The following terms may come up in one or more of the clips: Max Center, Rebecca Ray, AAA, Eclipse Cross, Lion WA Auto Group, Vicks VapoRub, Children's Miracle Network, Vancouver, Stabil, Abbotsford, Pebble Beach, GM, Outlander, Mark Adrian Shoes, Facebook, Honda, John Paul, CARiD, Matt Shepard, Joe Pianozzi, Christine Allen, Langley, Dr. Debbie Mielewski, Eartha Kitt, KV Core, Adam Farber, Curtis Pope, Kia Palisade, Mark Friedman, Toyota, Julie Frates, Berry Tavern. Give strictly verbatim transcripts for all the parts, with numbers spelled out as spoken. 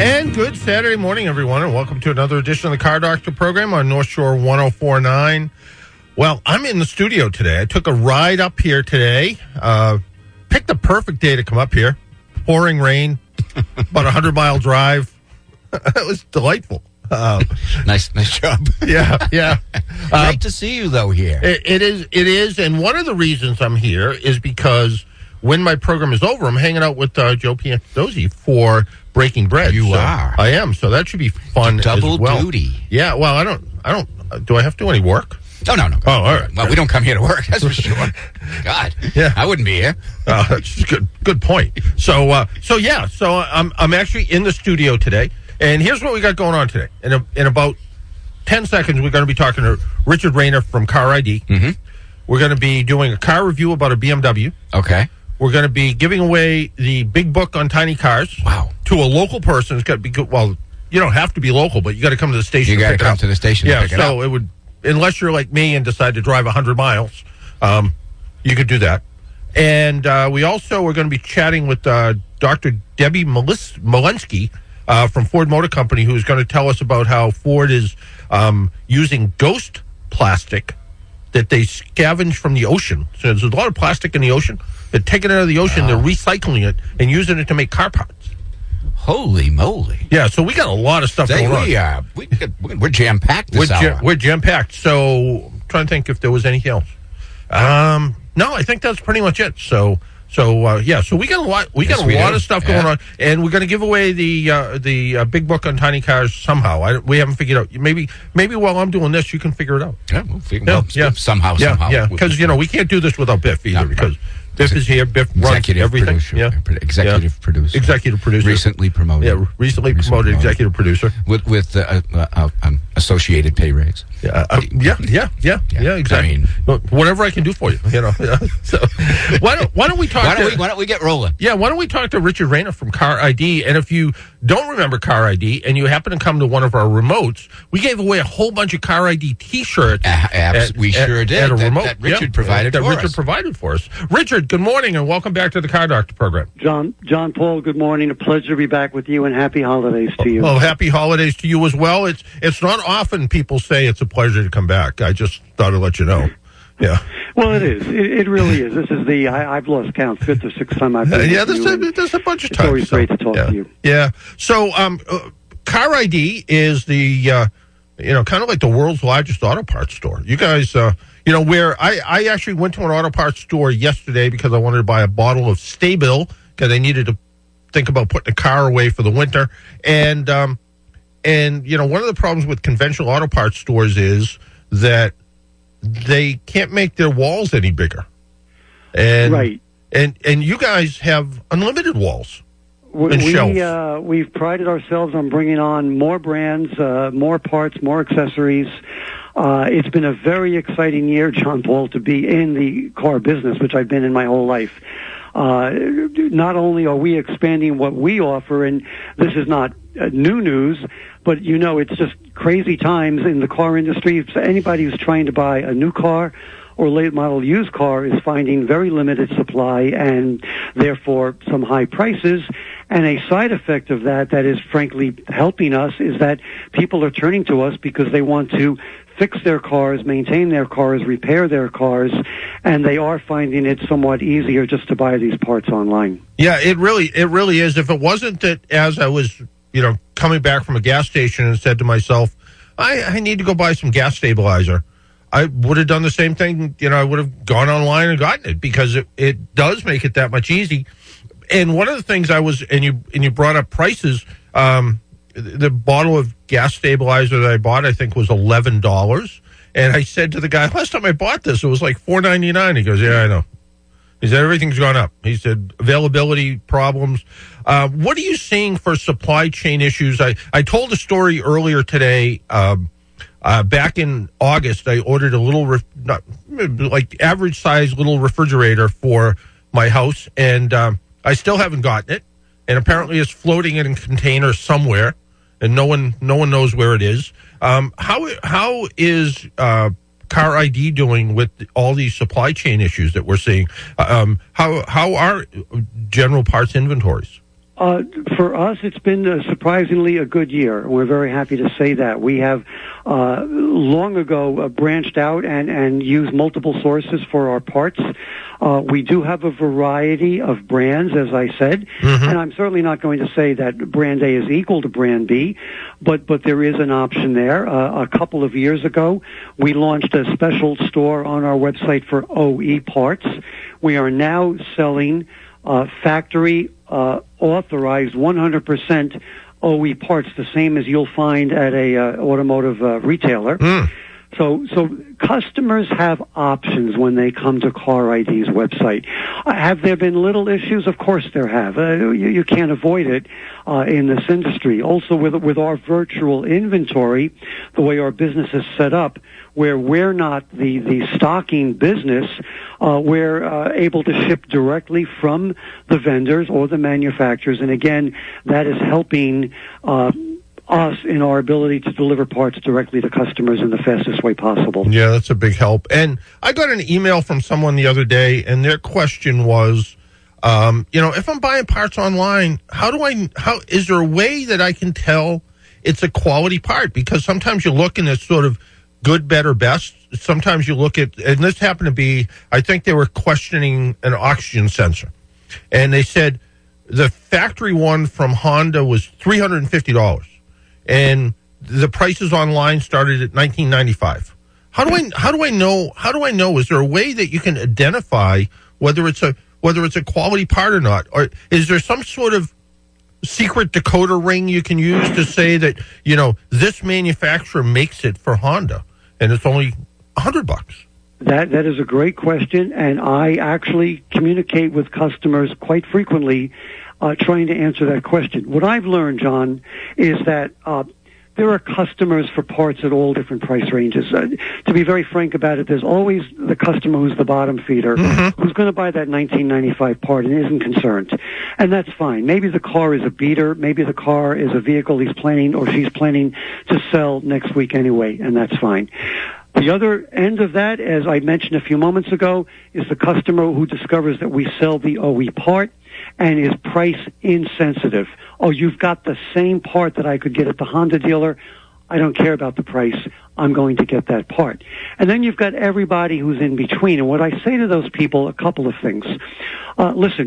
And good Saturday morning, everyone, and welcome to another edition of the Car Doctor program on North Shore ten forty-nine. Well, I'm in the studio today. I took a ride up here today. Uh, picked the perfect day to come up here. Pouring rain, about a hundred mile drive. It was delightful. Uh, nice, nice job. Yeah, yeah. Great um, to see you, though, here. It, it is, it is, and one of the reasons I'm here is because when my program is over, I'm hanging out with uh, Joe Pianozzi for Breaking Bread. You so are. I am. So that should be fun. Double as well. Duty. Yeah. Well, I don't. I don't. Uh, do I have to do any work? No, no, no. Oh, all right. Well, we don't come here to work. That's for sure. God. Yeah. I wouldn't be here. Uh, that's good. Good point. So, uh, so yeah. So I'm I'm actually in the studio today, and here's what we got going on today. In a, in about ten seconds, we're going to be talking to Richard Reina from CARiD. Mm-hmm. We're going to be doing a car review about a B M W. Okay. We're going to be giving away the big book on tiny cars. Wow. To a local person. It's got to be good. Well, you don't have to be local, but you got to come to the station. You got to come to the station. Yeah. To pick it so up. It would, unless you're like me and decide to drive a hundred miles, um, you could do that. And uh, we also are going to be chatting with uh, Doctor Debbie Mielewski uh, from Ford Motor Company, who's going to tell us about how Ford is um, using ghost plastic that they scavenge from the ocean. So there's a lot of plastic in the ocean. They're taking it out of the ocean, uh, they're recycling it, and using it to make car parts. Holy moly. Yeah, so we got a lot of stuff they, going we, on. Uh, we could, we're jam-packed this we're hour. Jam, we're jam-packed. So I'm trying to think if there was anything else. Um, no, I think that's pretty much it. So, so uh, yeah, so we got a lot, we yes, got a we lot do. of stuff yeah. going on, and we're going to give away the uh, the uh, big book on tiny cars somehow. I, we haven't figured out. Maybe maybe while I'm doing this, you can figure it out. Yeah, we'll figure it yeah, out. Yeah. Somehow, yeah, somehow. Yeah, because, we'll, you know, we can't do this without Biff either, no, because... Biff is here. Biff runs everything. Producer, yeah. Executive yeah. producer. Executive producer. Recently promoted. Yeah, recently, recently promoted, promoted executive producer. With with uh, uh, uh, um, associated pay raise. Yeah, uh, yeah, yeah, yeah, yeah, yeah, exactly. I mean, whatever I can do for you, you know. Yeah. So why don't why don't we talk? Why don't, to, we, why don't we get rolling? Yeah, why don't we talk to Richard Reina from CARiD? And if you don't remember CARiD, and you happen to come to one of our remotes, we gave away a whole bunch of CARiD T-shirts. Uh, abs- at, we sure at, did. At a that, remote that Richard yeah, provided that for Richard us. provided for us. Richard. Good morning, and welcome back to the Car Doctor program. John, John Paul, good morning. A pleasure to be back with you, and happy holidays to you. Well, happy holidays to you as well. It's it's not often people say it's a pleasure to come back. I just thought I'd let you know. Yeah. Well, it is. It, it really is. This is the, I, I've lost count, fifth or sixth time I've been yeah, with you. Yeah, there's a bunch of times. It's time, always so, great to talk yeah, to you. Yeah. So, um, uh, CARiD is the, uh, you know, kind of like the world's largest auto parts store. You guys... Uh, You know, where I, I actually went to an auto parts store yesterday because I wanted to buy a bottle of Stabil because I needed to think about putting a car away for the winter. And, um, and you know, one of the problems with conventional auto parts stores is that they can't make their walls any bigger. And, right. And, and you guys have unlimited walls. We, uh, we've prided ourselves on bringing on more brands, uh, more parts, more accessories. Uh, it's been a very exciting year, John Paul, to be in the car business, which I've been in my whole life. Uh, not only are we expanding what we offer, and this is not uh, new news, but, you know, it's just crazy times in the car industry. So anybody who's trying to buy a new car or late model used car is finding very limited supply and therefore some high prices. And a side effect of that that is frankly helping us is that people are turning to us because they want to fix their cars, maintain their cars, repair their cars, and they are finding it somewhat easier just to buy these parts online. Yeah, it really it really is. If it wasn't that as I was, you know, coming back from a gas station and said to myself, I, I need to go buy some gas stabilizer, I would have done the same thing. You know, I would have gone online and gotten it because it, it does make it that much easy. And one of the things I was, and you and you brought up prices, um, the bottle of gas stabilizer that I bought, I think, was eleven dollars. And I said to the guy, last time I bought this, it was like four ninety-nine. He goes, yeah, I know. is that everything's gone up. He said availability problems. Uh, what are you seeing for supply chain issues? I, I told a story earlier today. Um, uh, back in August, I ordered a little, ref- not, like average size little refrigerator for my house, and um, I still haven't gotten it. And apparently it's floating in a container somewhere, and no one no one knows where it is. Um, how How is... Uh, CARiD doing with all these supply chain issues that we're seeing? Um, how how are general parts inventories? Uh, for us, it's been uh, surprisingly a good year. We're very happy to say that. We have uh, long ago uh, branched out and, and used multiple sources for our parts. Uh, we do have a variety of brands, as I said, mm-hmm. and I'm certainly not going to say that brand A is equal to brand B, but, but there is an option there. Uh, a couple of years ago, we launched a special store on our website for O E parts. We are now selling uh, factory Uh, authorized one hundred percent O E parts, the same as you'll find at a uh, automotive uh, retailer. Mm. So, so customers have options when they come to CARiD's website. Uh, have there been little issues? Of course there have. Uh, you, you can't avoid it uh, in this industry. Also, with with our virtual inventory, the way our business is set up, where we're not the, the stocking business, uh, we're uh, able to ship directly from the vendors or the manufacturers. And again, that is helping uh, us in our ability to deliver parts directly to customers in the fastest way possible. Yeah, that's a big help. And I got an email from someone the other day, and their question was, um, you know, if I'm buying parts online, how do I, how, is there a way that I can tell it's a quality part? Because sometimes you look and it's sort of good, better, best. Sometimes you look at, and this happened to be, I think they were questioning an oxygen sensor. And they said the factory one from Honda was three hundred fifty dollars. And the prices online started at nineteen ninety-five. How do I, how do I know, how do I know, is there a way that you can identify whether it's a, whether it's a quality part or not? Or is there some sort of secret decoder ring you can use to say that, you know, this manufacturer makes it for Honda and it's only a hundred bucks? That that is a great question, and I actually communicate with customers quite frequently uh trying to answer that question. What I've learned, John, is that uh there are customers for parts at all different price ranges. Uh, to be very frank about it, there's always the customer who's the bottom feeder, mm-hmm. who's going to buy that nineteen ninety-five part and isn't concerned. And that's fine. Maybe the car is a beater. Maybe the car is a vehicle he's planning or she's planning to sell next week anyway, and that's fine. The other end of that, as I mentioned a few moments ago, is the customer who discovers that we sell the O E part and is price insensitive. Oh, you've got the same part that I could get at the Honda dealer. I don't care about the price. I'm going to get that part. And then you've got everybody who's in between. And what I say to those people, a couple of things. Uh, listen,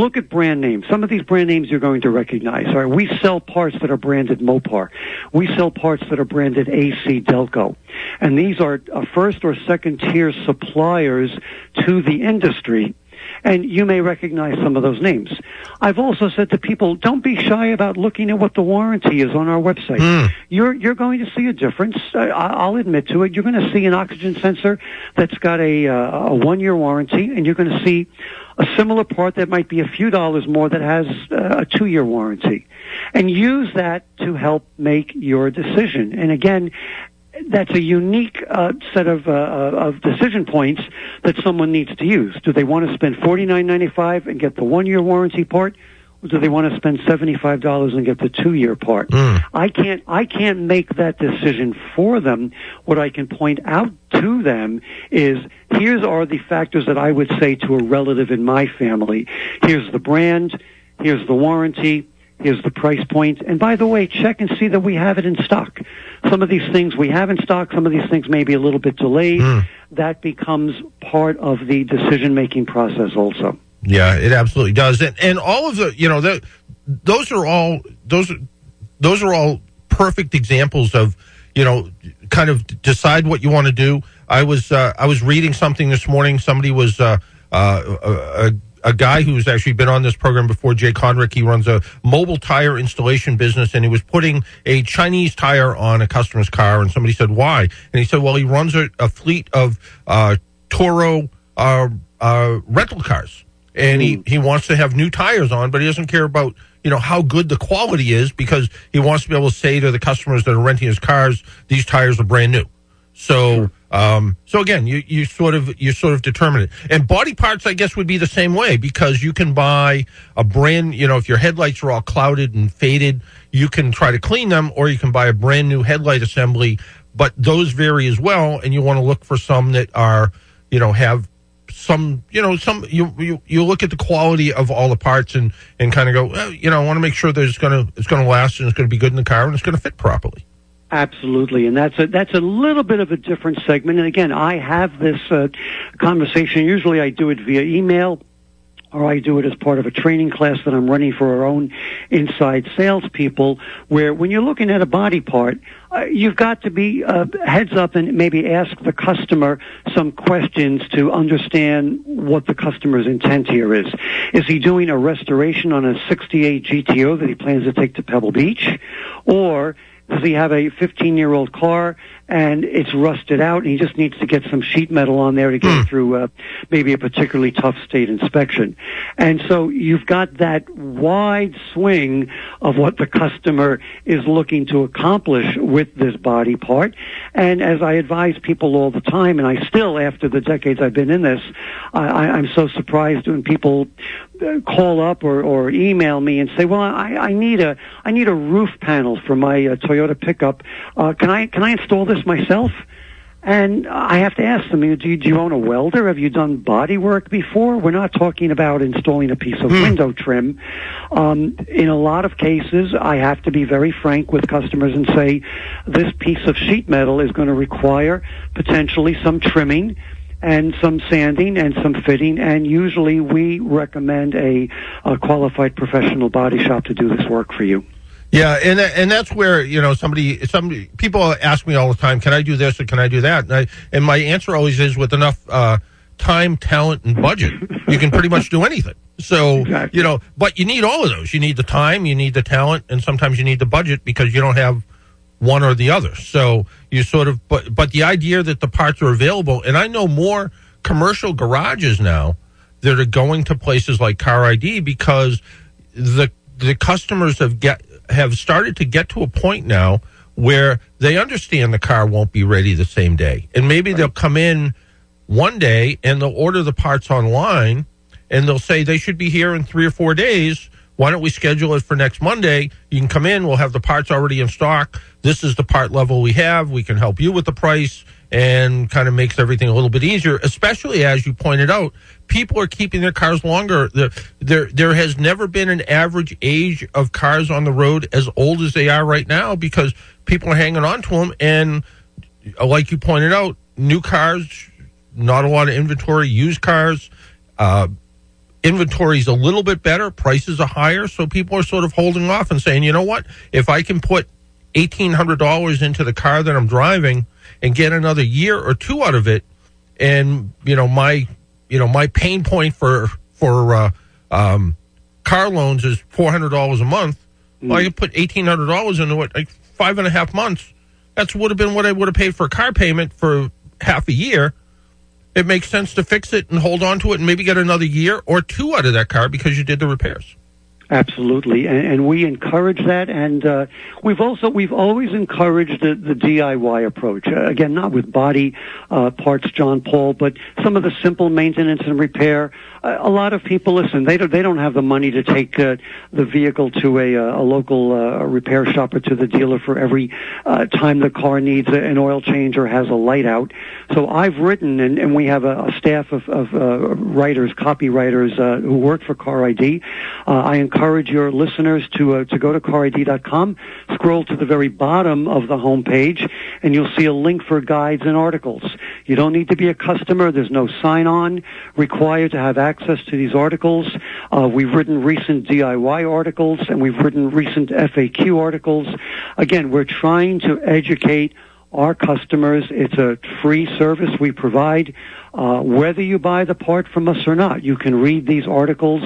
look at brand names. Some of these brand names you're going to recognize. All right, we sell parts that are branded Mopar. We sell parts that are branded A C Delco. And these are uh, first or second tier suppliers to the industry. And you may recognize some of those names. I've also said to people, don't be shy about looking at what the warranty is on our website. Mm. You're you're going to see a difference. I, I'll admit to it. You're going to see an oxygen sensor that's got a, uh, a one-year warranty, and you're going to see a similar part that might be a few dollars more that has uh, a two-year warranty. And use that to help make your decision. And again, that's a unique uh, set of, uh, of decision points that someone needs to use. Do they want to spend forty-nine ninety-five and get the one-year warranty part, or do they want to spend seventy-five dollars and get the two-year part? Mm. I can't, I can't make that decision for them. What I can point out to them is, here's are the factors that I would say to a relative in my family. Here's the brand, here's the warranty, here's the price point. And by the way, check and see that we have it in stock. Some of these things we have in stock. Some of these things may be a little bit delayed. Mm. That becomes part of the decision-making process also. Yeah, it absolutely does. And, and all of the, you know, the, those are all, those, those are all perfect examples of, you know, kind of decide what you want to do. I was, uh, I was reading something this morning. Somebody was, uh, uh, uh, a guy who's actually been on this program before, Jay Conrick, he runs a mobile tire installation business, and he was putting a Chinese tire on a customer's car, and somebody said, why? And he said, well, he runs a, a fleet of uh, Toro uh, uh, rental cars. And he, he wants to have new tires on, but he doesn't care about, you know, how good the quality is, because he wants to be able to say to the customers that are renting his cars, these tires are brand new. So, um, so again, you, you sort of you sort of determine it. And body parts, I guess, would be the same way, because you can buy a brand, you know, if your headlights are all clouded and faded, you can try to clean them, or you can buy a brand new headlight assembly. But those vary as well, and you want to look for some that are, you know, have some, you know, some you you, you look at the quality of all the parts and and kind of go, well, you know, I want to make sure that it's gonna it's gonna last and it's gonna be good in the car and it's gonna fit properly. Absolutely, and that's a, that's a little bit of a different segment. And again, I have this uh, conversation. Usually I do it via email, or I do it as part of a training class that I'm running for our own inside salespeople, where when you're looking at a body part, uh, you've got to be uh, heads up and maybe ask the customer some questions to understand what the customer's intent here is. Is he doing a restoration on a sixty-eight G T O that he plans to take to Pebble Beach? Or does he have a fifteen-year-old car and it's rusted out and he just needs to get some sheet metal on there to get through uh, maybe a particularly tough state inspection? And so you've got that wide swing of what the customer is looking to accomplish with this body part. And as I advise people all the time, and I still, after the decades I've been in this, I, I'm so surprised when people call up or, or email me and say, well, I, I need a I need a roof panel for my uh, Toyota pickup. Uh, can I can I install this myself? And I have to ask them, do you, do you own a welder? Have you done body work before? We're not talking about installing a piece of mm. window trim. Um, in a lot of cases, I have to be very frank with customers and say, this piece of sheet metal is going to require potentially some trimming and some sanding and some fitting, and usually we recommend a, a qualified professional body shop to do this work for you. Yeah, and and that's where, you know, somebody, somebody people ask me all the time, can I do this or can I do that? And, I, and my answer always is, with enough uh, time, talent, and budget, you can pretty much do anything. So, exactly. You know, but you need all of those. You need the time, you need the talent, and sometimes you need the budget, because you don't have one or the other. So you sort of, but but the idea that the parts are available, and I know more commercial garages now that are going to places like CARiD, because the the customers have get have started to get to a point now where they understand the car won't be ready the same day, and maybe right. They'll come in one day and they'll order the parts online, and they'll say they should be here in three or four days. Why don't we schedule it for next Monday? You can come in. We'll have the parts already in stock. This is the part level we have. We can help you with the price, and kind of makes everything a little bit easier, especially as you pointed out, people are keeping their cars longer. There, there, there has never been an average age of cars on the road as old as they are right now, because people are hanging on to them. And like you pointed out, new cars, not a lot of inventory, used cars, uh, inventory's a little bit better, prices are higher, so people are sort of holding off and saying, you know what, if I can put eighteen hundred dollars into the car that I'm driving and get another year or two out of it, and, you know, my you know my pain point for for uh, um, car loans is four hundred dollars a month, mm-hmm. Well, I could put eighteen hundred dollars into it, like five and a half months. That's would have been what I would have paid for a car payment for half a year. It makes sense to fix it and hold on to it and maybe get another year or two out of that car because you did the repairs. Absolutely, and, and we encourage that, and uh, we've also we've always encouraged the, the D I Y approach. Uh, again, not with body uh, parts, John Paul, but some of the simple maintenance and repair. Uh, a lot of people, listen, they don't they don't have the money to take uh, the vehicle to a, a local uh, repair shop or to the dealer for every uh, time the car needs an oil change or has a light out. So I've written, and, and we have a, a staff of, of uh, writers, copywriters uh, who work for CARiD. Uh, I encourage encourage your listeners to uh, to go to car I D dot com, scroll to the very bottom of the homepage, and you'll see a link for guides and articles. You don't need to be a customer. There's no sign-on required to have access to these articles. Uh, we've written recent D I Y articles, and we've written recent F A Q articles. Again, we're trying to educate our customers. It's a free service we provide. Uh, whether you buy the part from us or not, you can read these articles,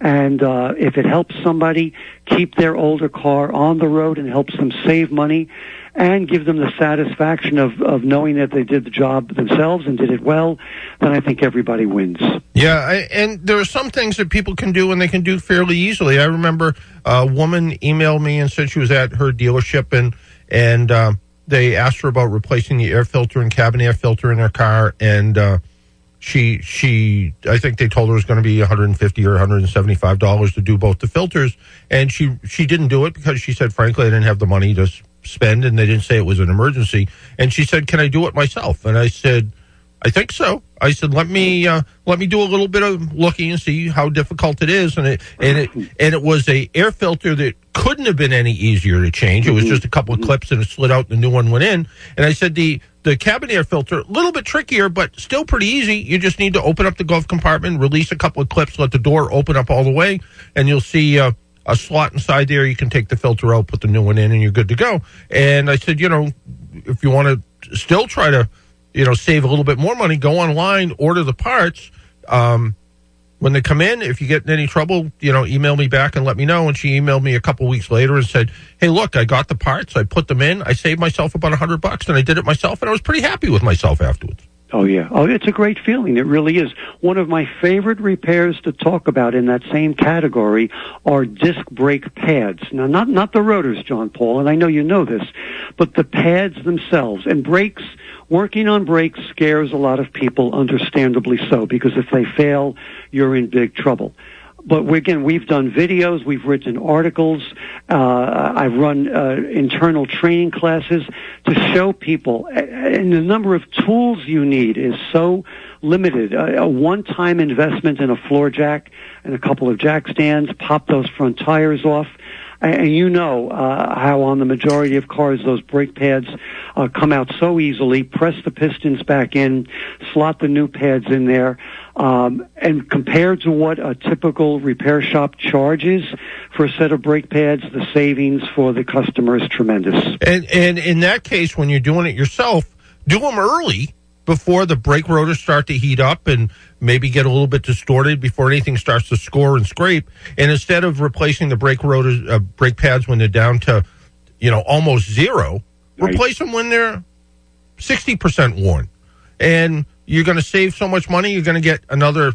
and uh, if it helps somebody keep their older car on the road and helps them save money and give them the satisfaction of, of knowing that they did the job themselves and did it well, then I think everybody wins. Yeah, I, and there are some things that people can do and they can do fairly easily. I remember a woman emailed me and said she was at her dealership, and, and uh, they asked her about replacing the air filter and cabin air filter in her car, and uh, she, she, I think they told her it was going to be one hundred fifty dollars or one hundred seventy-five dollars to do both the filters, and she, she didn't do it because she said, frankly, I didn't have the money to spend, and they didn't say it was an emergency. And she said, can I do it myself? And I said, I think so. I said, let me uh, let me do a little bit of looking and see how difficult it is. And it and it and it was a air filter that couldn't have been any easier to change. It was just a couple of clips and it slid out and the new one went in. And I said the the cabin air filter, a little bit trickier, but still pretty easy. You just need to open up the glove compartment, release a couple of clips, let the door open up all the way, and you'll see uh, a slot inside there. You can take the filter out, put the new one in, and you're good to go. And I said, you know, if you want to still try to, you know, save a little bit more money, go online, order the parts. Um, when they come in, if you get in any trouble, you know, email me back and let me know. And she emailed me a couple weeks later and said, hey, look, I got the parts, I put them in, I saved myself about a hundred bucks, and I did it myself, and I was pretty happy with myself afterwards. Oh, yeah. Oh, it's a great feeling. It really is. One of my favorite repairs to talk about in that same category are disc brake pads. Now, not, not the rotors, John Paul, and I know you know this, but the pads themselves. And brakes, working on brakes scares a lot of people, understandably so, because if they fail, you're in big trouble. But we, again, we've done videos, we've written articles, uh, I've run uh, internal training classes to show people. And the number of tools you need is so limited. A, a one-time investment in a floor jack and a couple of jack stands, pop those front tires off. And you know uh, how on the majority of cars those brake pads uh, come out so easily. Press the pistons back in, slot the new pads in there, um, and compared to what a typical repair shop charges for a set of brake pads, the savings for the customer is tremendous. And, and in that case, when you're doing it yourself, do them early before the brake rotors start to heat up and maybe get a little bit distorted before anything starts to score and scrape. And instead of replacing the brake rotors, uh, brake pads when they're down to, you know, almost zero, right, replace them when they're sixty percent worn. And you're going to save so much money, you're going to get another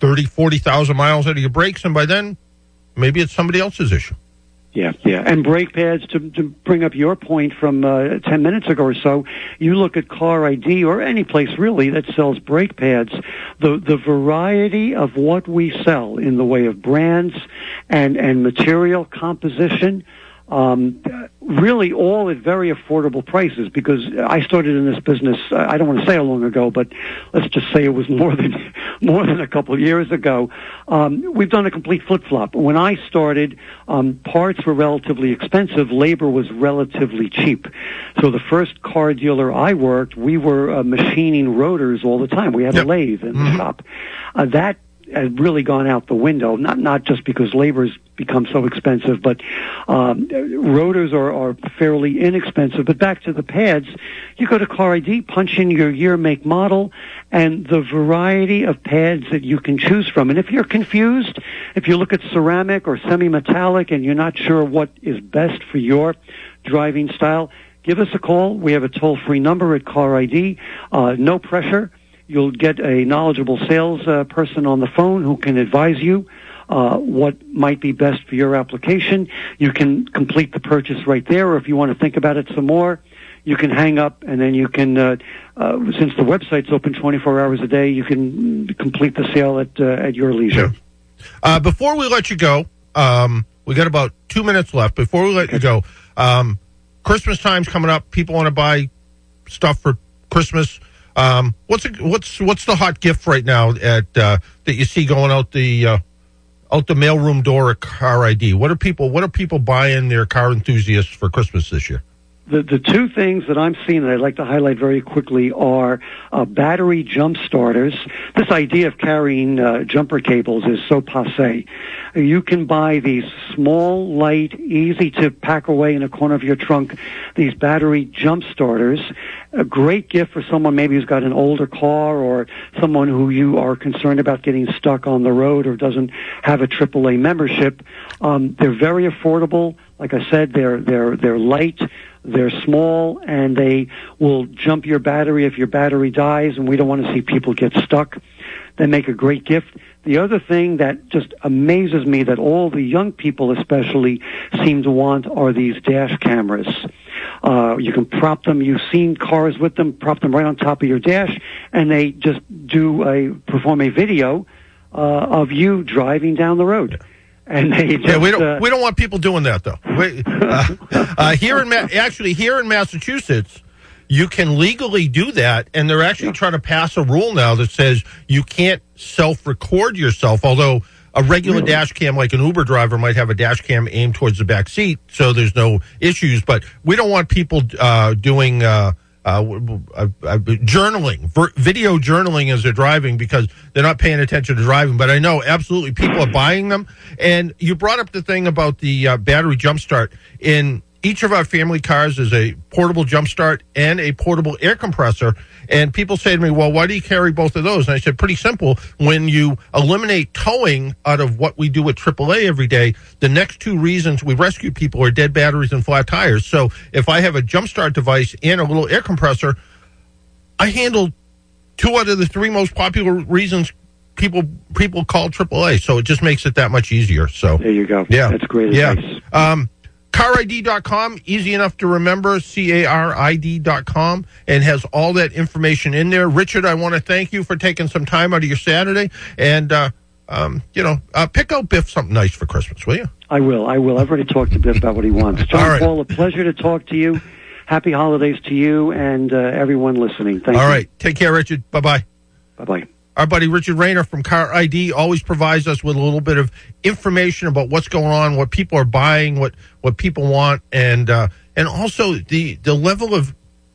thirty, forty thousand miles out of your brakes. And by then, maybe it's somebody else's issue. Yeah, yeah. And brake pads, to, to bring up your point from uh, ten minutes ago or so, you look at Car I D or any place really that sells brake pads, the the variety of what we sell in the way of brands and, and material composition, um, really all at very affordable prices, because I started in this business, I don't want to say how long ago, but let's just say it was more than more than a couple of years ago. Um, we've done a complete flip-flop. When I started, um, parts were relatively expensive, labor was relatively cheap. So the first car dealer I worked, we were uh, machining rotors all the time. We had yep. a lathe in the shop. Uh, that has really gone out the window, not not just because labor's become so expensive, but um, rotors are, are fairly inexpensive. But back to the pads, you go to Car I D, punch in your year, make, model, and the variety of pads that you can choose from. And if you're confused, if you look at ceramic or semi-metallic and you're not sure what is best for your driving style, give us a call. We have a toll-free number at Car I D. Uh, no pressure. You'll get a knowledgeable sales uh, person on the phone who can advise you uh, what might be best for your application. You can complete the purchase right there, or if you want to think about it some more, you can hang up, and then you can, uh, uh, since the website's open twenty-four hours a day, you can complete the sale at uh, at your leisure. Sure. Uh, before we let you go, um, we got about two minutes left. Before we let okay. you go, um, Christmas time's coming up. People want to buy stuff for Christmas. Um, what's a, what's what's the hot gift right now at uh, that you see going out the uh, out the mailroom door at Car I D? What are people What are people buying their car enthusiasts for Christmas this year? The the two things that I'm seeing that I'd like to highlight very quickly are uh, battery jump starters. This idea of carrying uh, jumper cables is so passé. You can buy these small, light, easy to pack away in a corner of your trunk, these battery jump starters. A great gift for someone maybe who's got an older car or someone who you are concerned about getting stuck on the road or doesn't have a triple A membership. Um, they're very affordable. Like I said, they're they're they're light. They're small, and they will jump your battery if your battery dies, and we don't want to see people get stuck. They make a great gift. The other thing that just amazes me that all the young people especially seem to want are these dash cameras. Uh, you can prop them. You've seen cars with them. Prop them right on top of your dash, and they just do a perform a video uh, of you driving down the road. And they just, yeah, we don't uh, we don't want people doing that though. We, uh, uh, here in Ma- actually here in Massachusetts, you can legally do that, and they're actually yeah. trying to pass a rule now that says you can't self-record yourself, although a regular really? dash cam, like an Uber driver, might have a dash cam aimed towards the back seat, so there's no issues. But we don't want people uh, doing uh, uh, uh, journaling, video journaling as they're driving, because they're not paying attention to driving. But I know absolutely people are buying them. And you brought up the thing about the uh, battery jumpstart in. Each of our family cars is a portable jump start and a portable air compressor. And people say to me, well, why do you carry both of those? And I said, pretty simple. When you eliminate towing out of what we do at triple A every day, the next two reasons we rescue people are dead batteries and flat tires. So if I have a jump start device and a little air compressor, I handle two out of the three most popular reasons people people call triple A. So it just makes it that much easier. So there you go. Yeah. That's great advice. Yeah. Um, car I D dot com, easy enough to remember, C A R I D dot com, and has all that information in there. Richard, I want to thank you for taking some time out of your Saturday, and, uh, um, you know, uh, pick out Biff something nice for Christmas, will you? I will, I will. I've already talked to Biff about what he wants. John right. Paul, a pleasure to talk to you. Happy holidays to you and uh, everyone listening. Thank all you. All right. Take care, Richard. Bye-bye. Bye-bye. Our buddy Richard Reina from Car I D always provides us with a little bit of information about what's going on, what people are buying, what, what people want, and uh, and also the, the level of,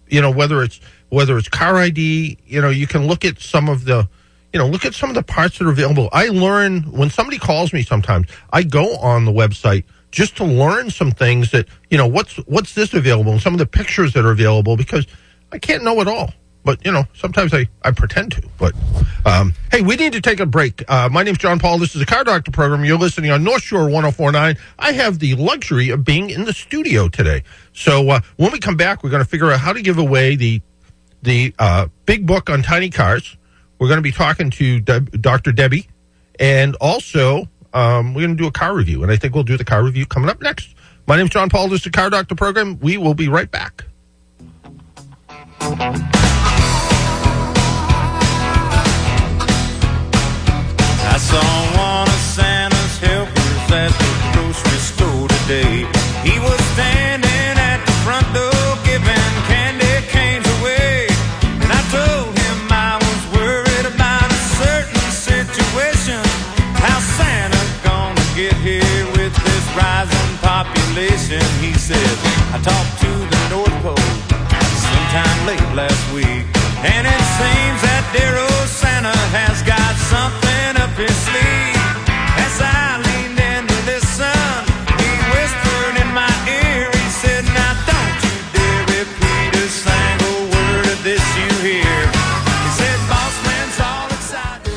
you know, whether it's whether it's Car I D, you know, you can look at some of the, you know, look at some of the parts that are available. I learn when somebody calls me sometimes, I go on the website just to learn some things that, you know, what's what's this available and some of the pictures that are available, because I can't know it all. But, you know, sometimes I, I pretend to. But, um, hey, we need to take a break. Uh, my name's John Paul. This is the Car Doctor program. You're listening on North Shore ten forty-nine. I have the luxury of being in the studio today. So uh, when we come back, we're going to figure out how to give away the the uh, big book on tiny cars. We're going to be talking to De- Doctor Debbie. And also, um, we're going to do a car review. And I think we'll do the car review coming up next. My name's John Paul. This is the Car Doctor program. We will be right back. I saw one of Santa's helpers at the grocery store today. He was standing at the front door giving candy canes away. And I told him I was worried about a certain situation. How Santa's gonna get here with this rising population? He said, I talked to the North Pole sometime late last week, and it seems that dear old Santa has got something his sleeve. As I leaned in to listen, he whispered in my ear, he said, now don't you dare repeat a single word of this you hear. He said, boss man's all excited.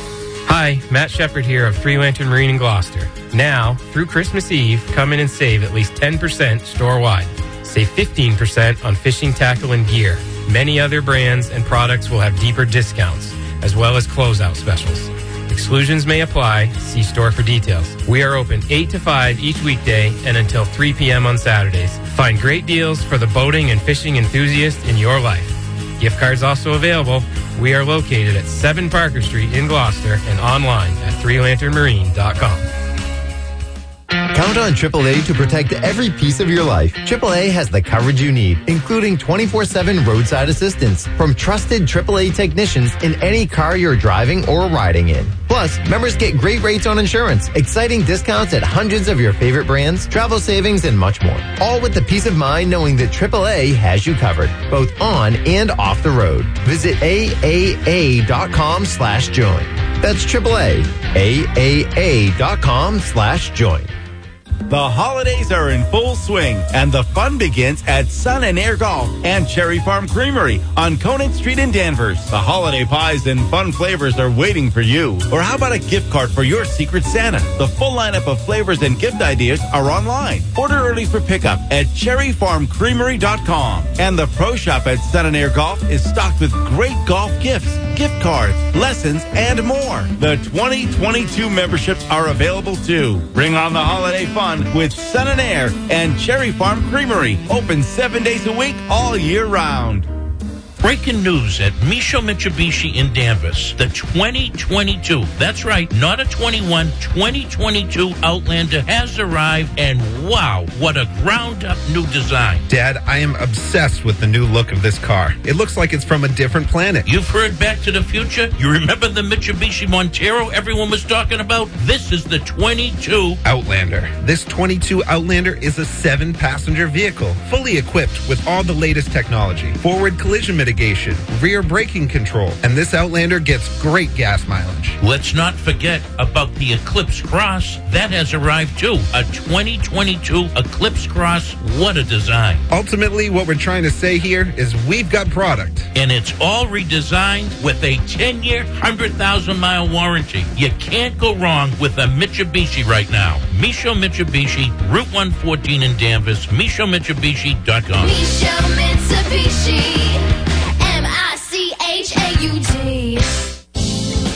Hi, Matt Shepard here of Three Lantern Marine in Gloucester. Now, through Christmas Eve, come in and save at least ten percent store-wide. Save fifteen percent on fishing tackle and gear. Many other brands and products will have deeper discounts, as well as closeout specials. Exclusions may apply. See store for details. We are open eight to five each weekday and until three p.m. on Saturdays. Find great deals for the boating and fishing enthusiast in your life. Gift cards also available. We are located at seven Parker Street in Gloucester and online at three lantern marine dot com. Count on triple A to protect every piece of your life. triple A has the coverage you need, including twenty-four seven roadside assistance from trusted triple A technicians in any car you're driving or riding in. Plus, members get great rates on insurance, exciting discounts at hundreds of your favorite brands, travel savings, and much more. All with the peace of mind knowing that triple A has you covered, both on and off the road. Visit A A A dot com slash join. That's triple A, A A A dot com slash join. The holidays are in full swing, and the fun begins at Sun and Aire Golf and Cherry Farm Creamery on Conant Street in Danvers. The holiday pies and fun flavors are waiting for you. Or how about a gift card for your Secret Santa? The full lineup of flavors and gift ideas are online. Order early for pickup at cherry farm creamery dot com. And the Pro Shop at Sun and Aire Golf is stocked with great golf gifts, gift cards, lessons, and more. The twenty twenty-two memberships are available too. Bring on the holiday fun with Sun and Aire and Cherry Farm Creamery, open seven days a week all year round. Breaking news at Michaud Mitsubishi in Danvers. The twenty twenty-two, that's right, not a twenty-one, twenty twenty-two Outlander has arrived, and wow, what a ground-up new design. Dad, I am obsessed with the new look of this car. It looks like it's from a different planet. You've heard Back to the Future? You remember the Mitsubishi Montero everyone was talking about? This is the twenty-two Outlander. This twenty-two Outlander is a seven-passenger vehicle, fully equipped with all the latest technology. Forward collision mitigation, Mitigation, rear braking control, and this Outlander gets great gas mileage. Let's not forget about the Eclipse Cross. That has arrived too. A twenty twenty-two Eclipse Cross. What a design. Ultimately, what we're trying to say here is we've got product. And it's all redesigned with a ten-year, one hundred thousand mile warranty. You can't go wrong with a Mitsubishi right now. Michaud Mitsubishi, Route one fourteen in Danvers, michaud mitsubishi dot com. Michaud Mitsubishi.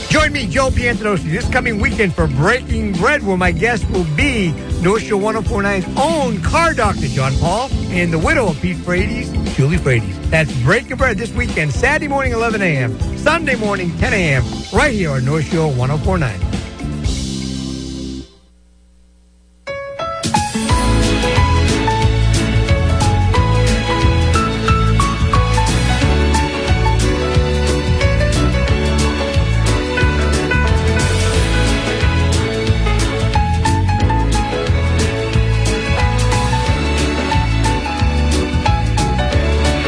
Join me, Joe Pianozzi, this coming weekend for Breaking Bread, where my guest will be North Shore ten forty-nine's own car doctor, John Paul, and the widow of Pete Frates, Julie Frates. That's Breaking Bread this weekend, Saturday morning, eleven a.m., Sunday morning, ten a.m., right here on North Shore ten forty-nine.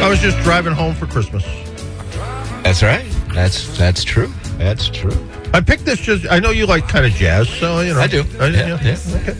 I was just driving home for Christmas. That's right. That's that's true. That's true. I picked this just, I know you like kind of jazz, so, you know. I do. I, yeah, yeah. Yeah. Okay.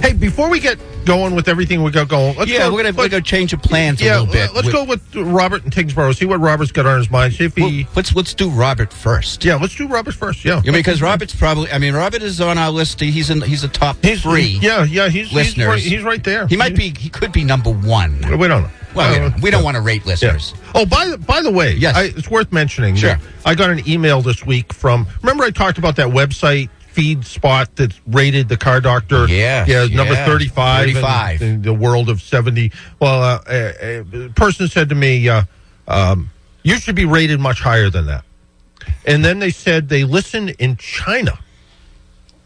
Hey, before we get going with everything we got going, let's yeah, go, we're going to go change of plans yeah, a little bit. Let's with, go with Robert and Tingsboro, see what Robert's got on his mind. See if he... Well, let's, let's do Robert first. Yeah, let's do Robert first, yeah. yeah because Robert's probably, I mean, Robert is on our list. He's in. He's a top he's, three Yeah, yeah, he's, he's, right, he's right there. He might be, he could be number one. We don't know. Well, we don't, we don't want to rate listeners. Yeah. Oh, by the, by the way, yes. I, it's worth mentioning. Sure. I got an email this week from, remember I talked about that website feed spot that's rated the car doctor? Yeah. Yeah, yeah. Number thirty-five in the world of seventy. Well, uh, a, a person said to me, uh, um, you should be rated much higher than that. And then they said they listen in China.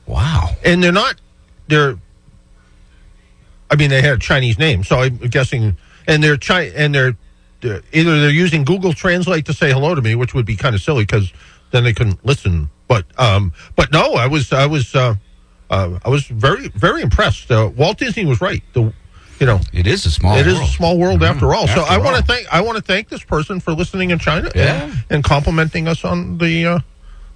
Wow. And they're not, they're, I mean, they had a Chinese name, so I'm guessing... And they're chi- and they're uh, either they're using Google Translate to say hello to me, which would be kind of silly because then they couldn't listen. But um, but no, I was I was uh, uh, I was very very impressed. Uh, Walt Disney was right. The you know it is a small it world. Is a small world mm-hmm. after all. After so I want to thank I want to thank this person for listening in China yeah. and, and complimenting us on the uh,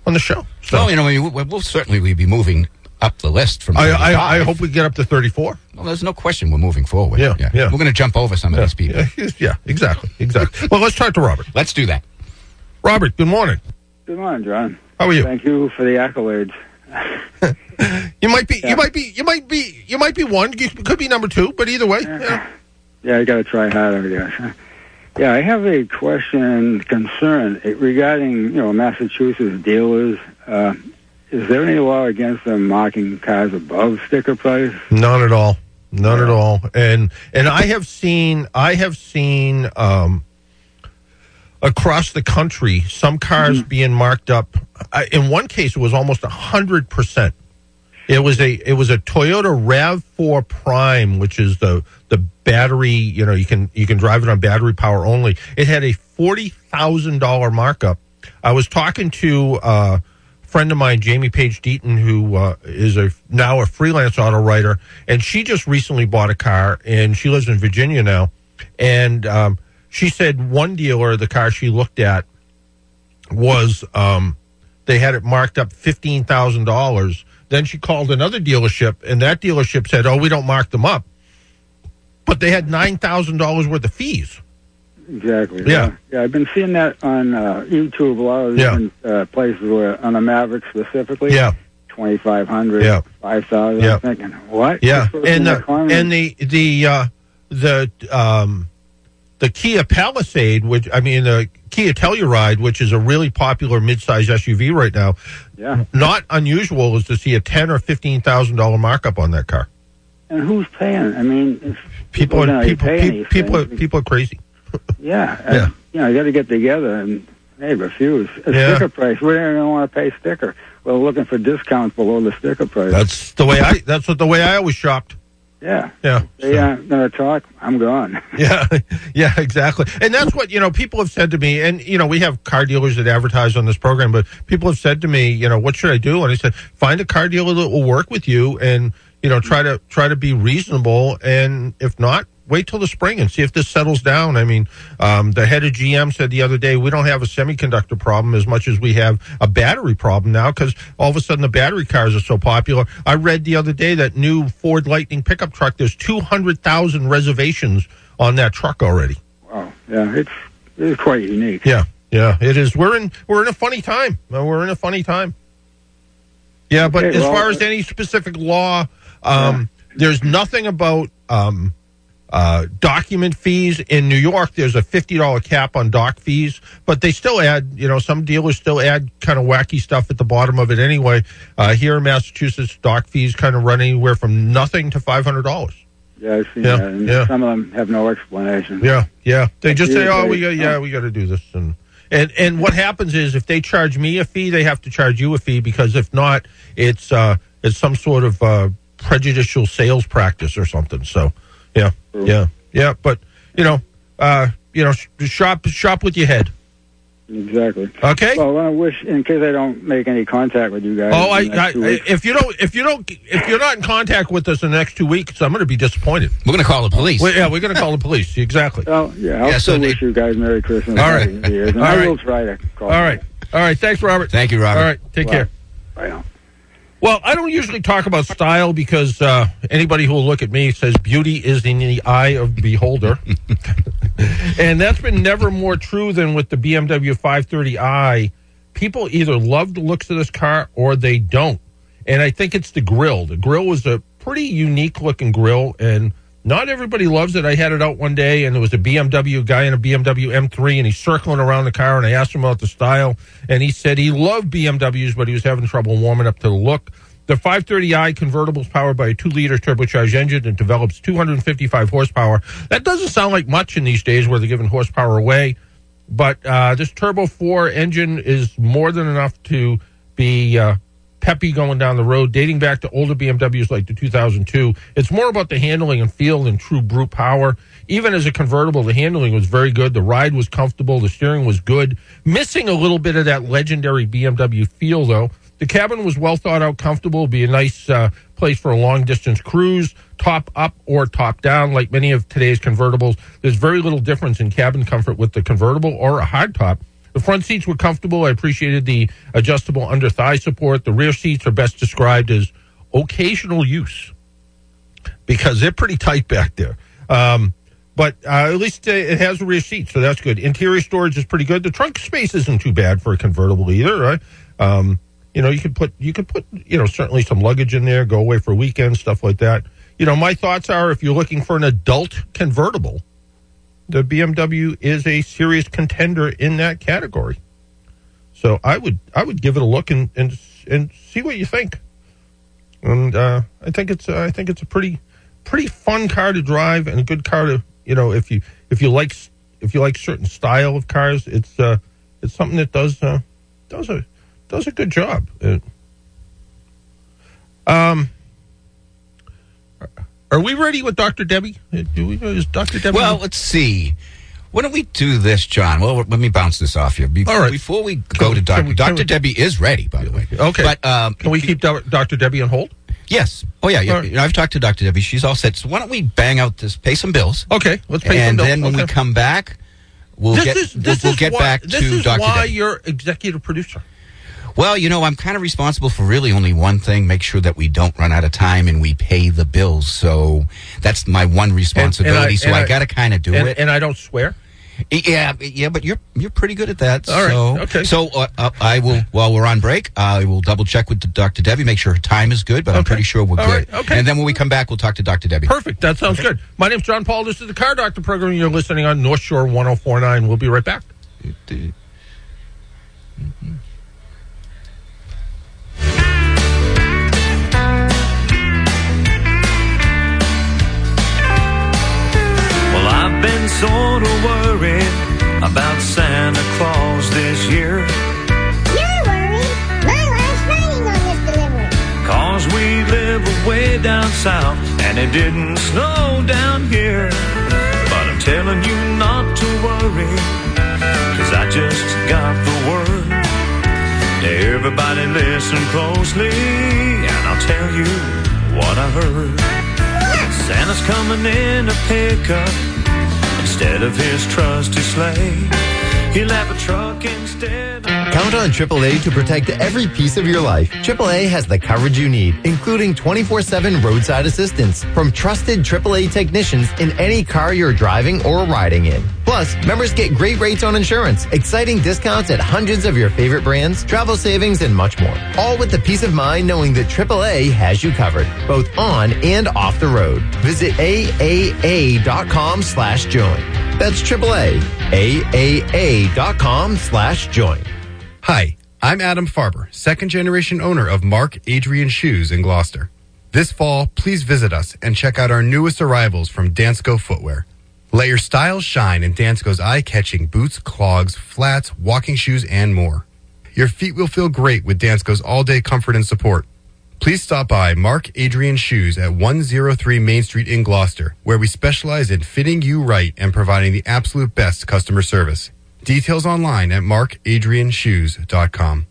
on the show. So well, you know, we, we'll certainly we'll be moving up the list from. I, I, I hope we get up to thirty-four. Well, there's no question we're moving forward. Yeah, yeah. yeah. We're going to jump over some of yeah, these people. Yeah, yeah exactly, exactly. Well, let's talk to Robert. Let's do that. Robert, good morning. Good morning, John. How are you? Thank you for the accolades. you might be, yeah. you might be, you might be, you might be one. You could be number two, but either way, yeah. Yeah, yeah you got to try hard every day. Yeah, I have a question, concern regarding you know Massachusetts dealers. Uh, Is there any law against them marking cars above sticker price? None at all, none yeah. at all. And and I have seen I have seen um, across the country some cars mm-hmm. being marked up. I, in one case, it was almost a hundred percent. It was a it was a Toyota RAV four Prime, which is the the battery. You know, you can you can drive it on battery power only. It had a forty thousand dollar markup. I was talking to. Uh, friend of mine, Jamie Page Deaton, who uh, is a, now a freelance auto writer, and she just recently bought a car, and she lives in Virginia now, and um, she said one dealer, the car she looked at, was um, they had it marked up fifteen thousand dollars. Then she called another dealership, and that dealership said, oh, we don't mark them up. But they had nine thousand dollars worth of fees. Exactly. Yeah. yeah. Yeah, I've been seeing that on uh, YouTube, a lot of yeah. different uh, places where, on the Maverick specifically. Yeah. twenty-five hundred dollars, yeah. five thousand dollars. Yeah. I'm thinking, what? Yeah. And the, and the, the, uh, the, um, the Kia Palisade, which, I mean, the Kia Telluride, which is a really popular midsize S U V right now. Yeah. Not unusual is to see a ten thousand dollars or fifteen thousand dollars markup on that car. And who's paying? I mean, if people, people, are, people, pe- people, are, people are crazy. Yeah. And, yeah. You know, you got to get together and, hey, refuse. A yeah. sticker price. We don't want to pay sticker. We're looking for discounts below the sticker price. That's the way I, that's what the way I always shopped. Yeah. Yeah. Yeah. So. No talk. I'm gone. Yeah. Yeah, exactly. And that's what, you know, people have said to me, and, you know, we have car dealers that advertise on this program, but people have said to me, you know, what should I do? And I said, find a car dealer that will work with you and, you know, try to, try to be reasonable. And if not, wait till the spring and see if this settles down. I mean, um, the head of G M said the other day, we don't have a semiconductor problem as much as we have a battery problem now because all of a sudden the battery cars are so popular. I read the other day that new Ford Lightning pickup truck, there's two hundred thousand reservations on that truck already. Wow. Yeah, it's, it's quite unique. Yeah, yeah, it is. We're in, we're in a funny time. We're in a funny time. Yeah, but okay, as well, far as any specific law, um, yeah. there's nothing about... Um, Uh, document fees in New York. There's a fifty dollars cap on doc fees, but they still add, you know, some dealers still add kind of wacky stuff at the bottom of it anyway. Uh, here in Massachusetts, doc fees kind of run anywhere from nothing to five hundred dollars. Yeah, I've seen yeah, that. And yeah. some of them have no explanation. Yeah, yeah. They just say, oh, we got, yeah, we got to do this. And, and, and what happens is if they charge me a fee, they have to charge you a fee because if not, it's, uh, it's some sort of uh, prejudicial sales practice or something. So, yeah. Yeah, yeah, but you know, uh, you know, shop shop with your head. Exactly. Okay. Well, I wish in case I don't make any contact with you guys. Oh, I, I, I if you don't, if you don't, if you're not in contact with us in the next two weeks, I'm going to be disappointed. We're going to call the police. Well, yeah, we're going to call the police. Exactly. Oh yeah. I'll yeah, still so wish they, you guys Merry Christmas. All right. And all I right. will try to call. All right. All right. Thanks, Robert. Thank you, Robert. All right. Take wow. care. Bye now. Well, I don't usually talk about style because uh, anybody who will look at me says beauty is in the eye of the beholder. And that's been never more true than with the B M W five thirty i. People either love the looks of this car or they don't. And I think it's the grill. The grill was a pretty unique-looking grill, and not everybody loves it. I had it out one day, and there was a B M W guy in a B M W M three, and he's circling around the car, and I asked him about the style, and he said he loved B M Ws, but he was having trouble warming up to the look. The five thirty i convertible is powered by a two-liter turbocharged engine and develops two hundred fifty-five horsepower. That doesn't sound like much in these days where they're giving horsepower away, but uh, this Turbo four engine is more than enough to be... Uh, peppy going down the road, dating back to older B M Ws like the two thousand two. It's more about the handling and feel than true brute power. Even as a convertible, the handling was very good. The ride was comfortable. The steering was good. Missing a little bit of that legendary B M W feel, though. The cabin was well thought out, comfortable. Be a nice uh, place for a long-distance cruise, top up or top down, like many of today's convertibles. There's very little difference in cabin comfort with the convertible or a hardtop. The front seats were comfortable. I appreciated the adjustable under-thigh support. The rear seats are best described as occasional use because they're pretty tight back there. Um, but uh, at least it has a rear seat, so that's good. Interior storage is pretty good. The trunk space isn't too bad for a convertible either, right? Um, you know, you could put, you could put, you know, certainly some luggage in there, go away for a weekend, stuff like that. You know, my thoughts are if you're looking for an adult convertible, the B M W is a serious contender in that category. So I would I would give it a look and and, and see what you think. And uh, I think it's uh, I think it's a pretty pretty fun car to drive and a good car to, you know, if you if you like if you like certain style of cars, it's uh, it's something that does uh, does a does a good job. It, um Are we ready with Doctor Debbie? Do we, is Doctor Debbie? Well, let's see. Why don't we do this, John? Well, let me bounce this off here. Before, All right. Before we go can to Doctor We, Doctor We, Debbie is ready, by the way. Okay. But um, can we keep Doctor Debbie on hold? Yes. Oh, yeah. yeah. Right. I've talked to Doctor Debbie. She's all set. So why don't we bang out this, pay some bills. Okay. Let's pay some bills. And then when okay. we come back, we'll this get, is, this we'll, we'll is get why, back to Doctor Debbie. This is why you're executive producer. Well, you know, I'm kind of responsible for really only one thing, make sure that we don't run out of time and we pay the bills. So that's my one responsibility. And, and I, so I, I got to kind of do and, it. And I don't swear. Yeah, yeah, but you're you're pretty good at that. All so, right, okay. So uh, uh, I will, while we're on break, uh, I will double check with Doctor Debbie, make sure her time is good, but okay. I'm pretty sure we're All good. Right, okay. And then when we come back, we'll talk to Doctor Debbie. Perfect. That sounds okay. good. My name's John Paul. This is the Car Doctor program, and you're listening on North Shore ten forty-nine. We'll be right back. Mm-hmm. I've been sort of worried about Santa Claus this year. You're worried? My last rain's on this delivery. 'Cause we live way down south and it didn't snow down here. But I'm telling you not to worry, 'cause I just got the word. Everybody listen closely and I'll tell you what I heard. Santa's coming in a pickup instead of his trusty sleigh. He'll have a truck instead. Count on triple A to protect every piece of your life. triple A has the coverage you need, including twenty-four seven roadside assistance from trusted triple A technicians in any car you're driving or riding in. Plus, members get great rates on insurance, exciting discounts at hundreds of your favorite brands, travel savings, and much more. All with the peace of mind knowing that triple A has you covered, both on and off the road. Visit A A A dot com slash join. That's triple A, A A A dot com slash join. Hi, I'm Adam Farber, second-generation owner of Mark Adrian Shoes in Gloucester. This fall, please visit us and check out our newest arrivals from Dansko Footwear. Let your style shine in Dansko's eye-catching boots, clogs, flats, walking shoes, and more. Your feet will feel great with Dansko's all-day comfort and support. Please stop by Mark Adrian Shoes at one oh three Main Street in Gloucester, where we specialize in fitting you right and providing the absolute best customer service. Details online at mark adrian shoes dot com.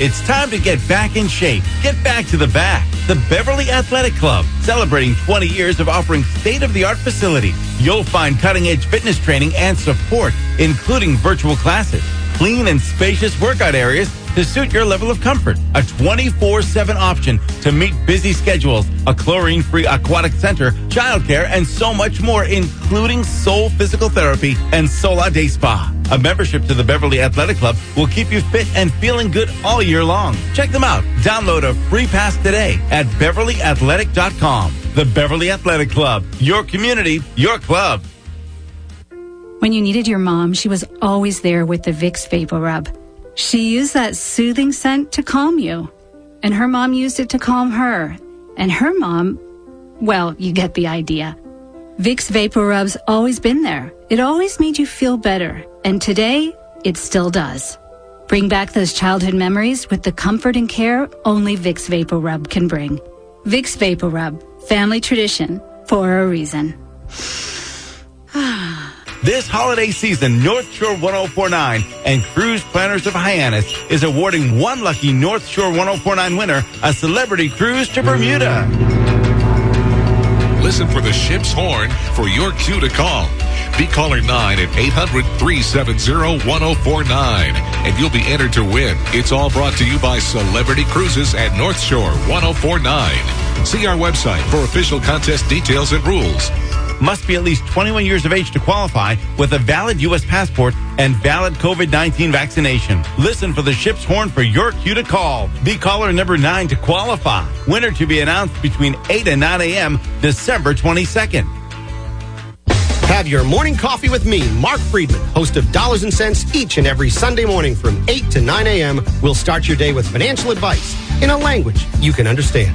It's time to get back in shape. Get back to the back. The Beverly Athletic Club, celebrating twenty years of offering state-of-the-art facilities. You'll find cutting-edge fitness training and support, including virtual classes, clean and spacious workout areas to suit your level of comfort, a twenty-four seven option to meet busy schedules, a chlorine-free aquatic center, childcare, and so much more, including Soul Physical Therapy and Sola Day Spa. A membership to the Beverly Athletic Club will keep you fit and feeling good all year long. Check them out. Download a free pass today at beverly athletic dot com. The Beverly Athletic Club, your community, your club. When you needed your mom, she was always there with the Vicks VapoRub. She used that soothing scent to calm you, and her mom used it to calm her, and her mom, well, you get the idea. Vicks VapoRub's always been there. It always made you feel better, and today, it still does. Bring back those childhood memories with the comfort and care only Vicks VapoRub can bring. Vicks VapoRub, family tradition for a reason. This holiday season, North Shore ten forty-nine and Cruise Planners of Hyannis is awarding one lucky North Shore ten forty-nine winner a celebrity cruise to Bermuda. Listen for the ship's horn for your cue to call. Be caller nine at eight hundred, three seven zero, one zero four nine, and you'll be entered to win. It's all brought to you by Celebrity Cruises at North Shore ten forty-nine. See our website for official contest details and rules. Must be at least twenty-one years of age to qualify with a valid U S passport and valid COVID nineteen vaccination. Listen for the ship's horn for your cue to call. Be caller number nine to qualify. Winner to be announced between eight and nine a.m. December twenty-second. Have your morning coffee with me, Mark Friedman, host of Dollars and Cents, each and every Sunday morning from eight to nine a.m. We'll start your day with financial advice in a language you can understand.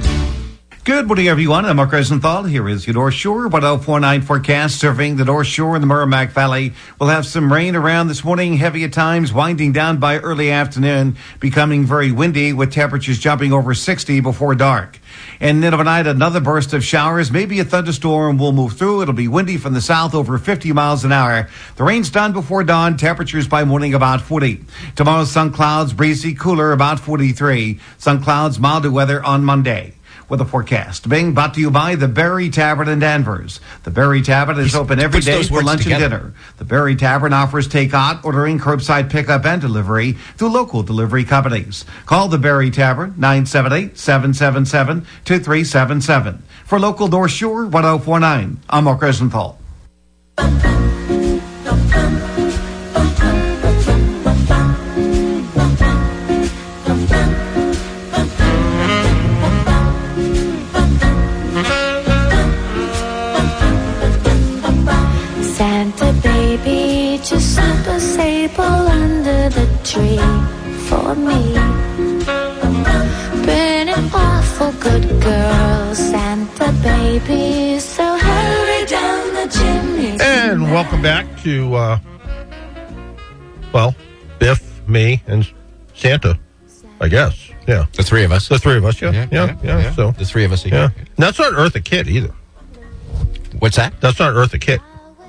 Good morning, everyone. I'm Mark Rosenthal. Here is your North Shore ten forty-nine forecast. Serving the North Shore and the Merrimack Valley, we'll have some rain around this morning, heavy at times, winding down by early afternoon, becoming very windy with temperatures jumping over sixty before dark. And then overnight, another burst of showers, maybe a thunderstorm will move through. It'll be windy from the south, over fifty miles an hour. The rain's done before dawn. Temperatures by morning about forty. Tomorrow's sun clouds, breezy, cooler, about forty-three. Sun clouds, milder weather on Monday. with a forecast. Being brought to you by the Berry Tavern in Danvers. The Berry Tavern is open every day for lunch together. and dinner. The Berry Tavern offers takeout, ordering, curbside pickup, and delivery through local delivery companies. Call the Berry Tavern, nine seven eight, seven seven seven, two three seven seven. For local North Shore ten forty-nine, I'm Mark Rosenthal. Santa baby, just slip a sable under the tree for me. Been an awful good girl, Santa baby, so hurry down the chimney. And welcome back to, uh, well, Biff, me, and Santa, I guess. Yeah. The three of us. The three of us, yeah. Yeah, yeah, yeah, yeah, yeah. So the three of us again. Yeah. That's not Eartha Kitt either. What's that? That's not Eartha Kitt.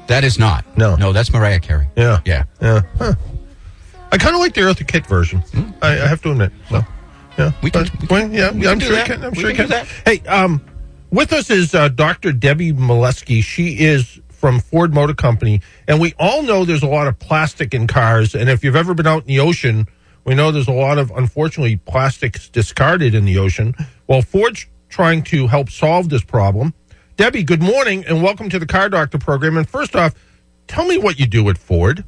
That is not. No. No, that's Mariah Carey. Yeah. Yeah. Yeah. Huh. I kind of like the Eartha Kitt version. Mm-hmm. I, I have to admit. So, yeah. We can, but, we can, yeah, we I'm can sure you can. I'm we sure you can. can. Hey, um, with us is uh, Doctor Debbie Mielewski. She is from Ford Motor Company. And we all know there's a lot of plastic in cars. And if you've ever been out in the ocean, we know there's a lot of, unfortunately, plastics discarded in the ocean. Well, Ford's trying to help solve this problem. Debbie, good morning, and welcome to the Car Doctor program. And first off, tell me what you do at Ford.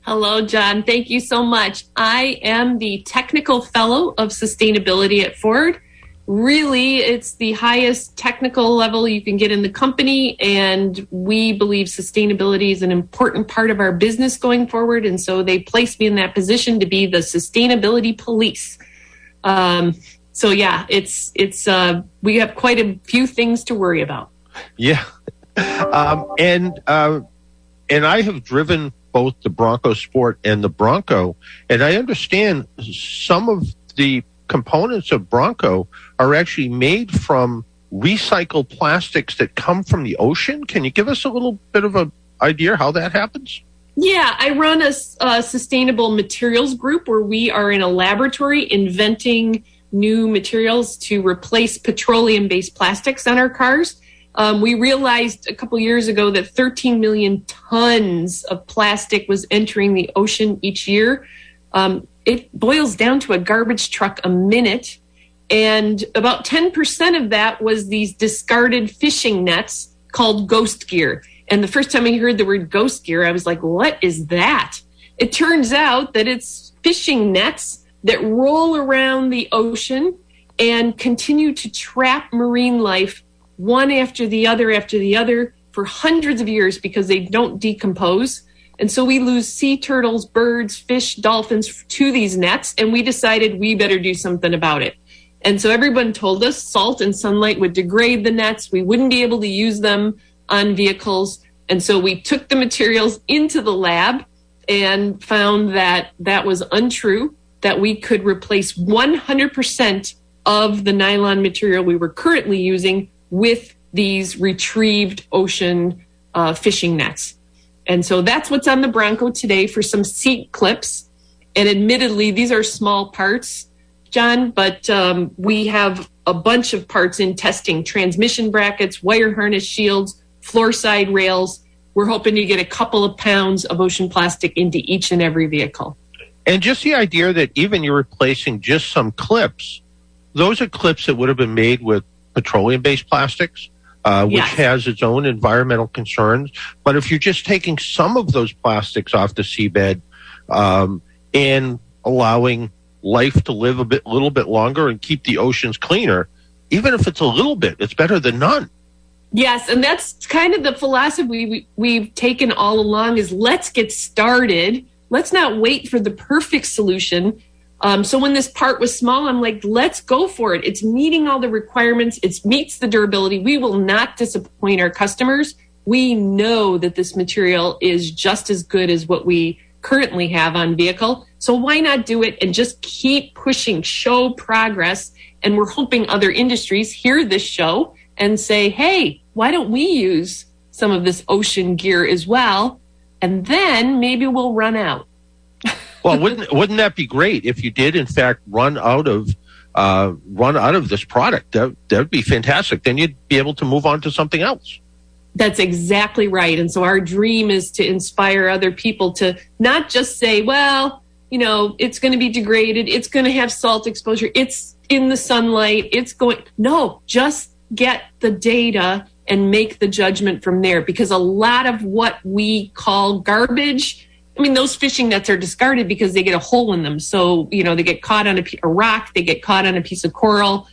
Hello, John. Thank you so much. I am the Technical Fellow of Sustainability at Ford. Really, it's the highest technical level you can get in the company, and we believe sustainability is an important part of our business going forward, and so they placed me in that position to be the Sustainability Police. Um So, yeah, it's it's uh, we have quite a few things to worry about. Yeah. Um, and uh, and I have driven both the Bronco Sport and the Bronco. And I understand some of the components of Bronco are actually made from recycled plastics that come from the ocean. Can you give us a little bit of an idea how that happens? Yeah, I run a, a sustainable materials group where we are in a laboratory inventing new materials to replace petroleum-based plastics on our cars. Um, we realized a couple years ago that thirteen million tons of plastic was entering the ocean each year. Um, it boils down to a garbage truck a minute, and about ten percent of that was these discarded fishing nets called ghost gear. And the first time I heard the word ghost gear, I was like, what is that? It turns out that it's fishing nets that roll around the ocean and continue to trap marine life one after the other after the other for hundreds of years because they don't decompose. And so we lose sea turtles, birds, fish, dolphins to these nets, and we decided we better do something about it. And so everyone told us salt and sunlight would degrade the nets. We wouldn't be able to use them on vehicles. And so we took the materials into the lab and found that that was untrue, that we could replace one hundred percent of the nylon material we were currently using with these retrieved ocean uh, fishing nets. And so that's what's on the Bronco today for some seat clips. And admittedly, these are small parts, John, but um, we have a bunch of parts in testing: transmission brackets, wire harness shields, floor side rails. We're hoping to get a couple of pounds of ocean plastic into each and every vehicle. And just the idea that even you're replacing just some clips, those are clips that would have been made with petroleum-based plastics, uh, which yes. has its own environmental concerns. But if you're just taking some of those plastics off the seabed um, and allowing life to live a bit, little bit longer and keep the oceans cleaner, even if it's a little bit, it's better than none. Yes, and that's kind of the philosophy we, we've taken all along is let's get started. Let's not wait for the perfect solution. Um, so when this part was small, I'm like, let's go for it. It's meeting all the requirements. It meets the durability. We will not disappoint our customers. We know that this material is just as good as what we currently have on vehicle. So why not do it and just keep pushing, show progress? And we're hoping other industries hear this show and say, hey, why don't we use some of this ocean gear as well? And then maybe we'll run out. Well, wouldn't wouldn't that be great if you did, in fact, run out of uh, run out of this product. That would be fantastic. Then you'd be able to move on to something else. That's exactly right. And so our dream is to inspire other people to not just say, well, you know, it's going to be degraded. It's going to have salt exposure. It's in the sunlight. It's going. No, just get the data and make the judgment from there, because a lot of what we call garbage, I mean, those fishing nets are discarded because they get a hole in them. So, you know, they get caught on a, a rock, they get caught on a piece of coral,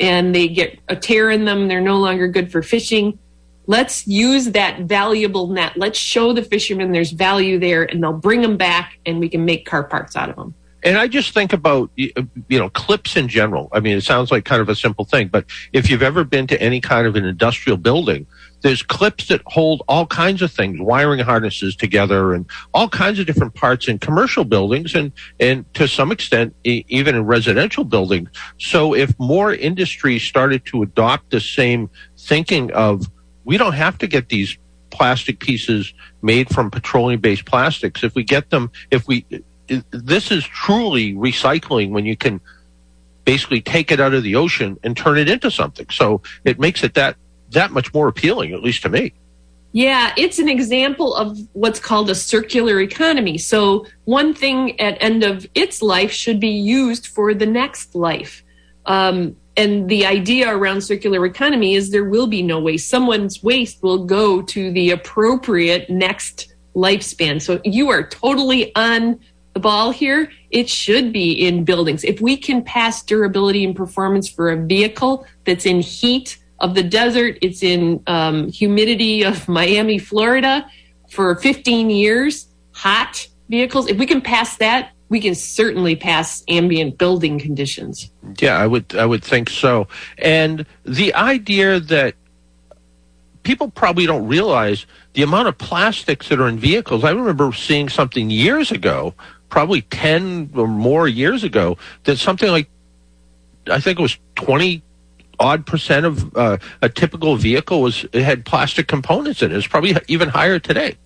and they get a tear in them. They're no longer good for fishing. Let's use that valuable net. Let's show the fishermen there's value there, and they'll bring them back, and we can make car parts out of them. And I just think about, you know, clips in general. I mean, it sounds like kind of a simple thing, but if you've ever been to any kind of an industrial building, there's clips that hold all kinds of things, wiring harnesses together and all kinds of different parts in commercial buildings and, and to some extent, e- even in residential buildings. So if more industries started to adopt the same thinking of, we don't have to get these plastic pieces made from petroleum-based plastics. If we get them, if we... This is truly recycling when you can basically take it out of the ocean and turn it into something. So it makes it that that much more appealing, at least to me. Yeah, it's an example of what's called a circular economy. So one thing at end of its life should be used for the next life. Um, and the idea around circular economy is there will be no waste. Someone's waste will go to the appropriate next lifespan. So you are totally on the ball here. It should be in buildings. If we can pass durability and performance for a vehicle that's in heat of the desert, it's in um, humidity of Miami, Florida for fifteen years, hot vehicles. If we can pass that, we can certainly pass ambient building conditions. Yeah, I would, I would think so. And the idea that people probably don't realize the amount of plastics that are in vehicles. I remember seeing something years ago, probably ten or more years ago, that something like, I think it was twenty odd percent of uh, a typical vehicle was it had plastic components in it. It's probably even higher today.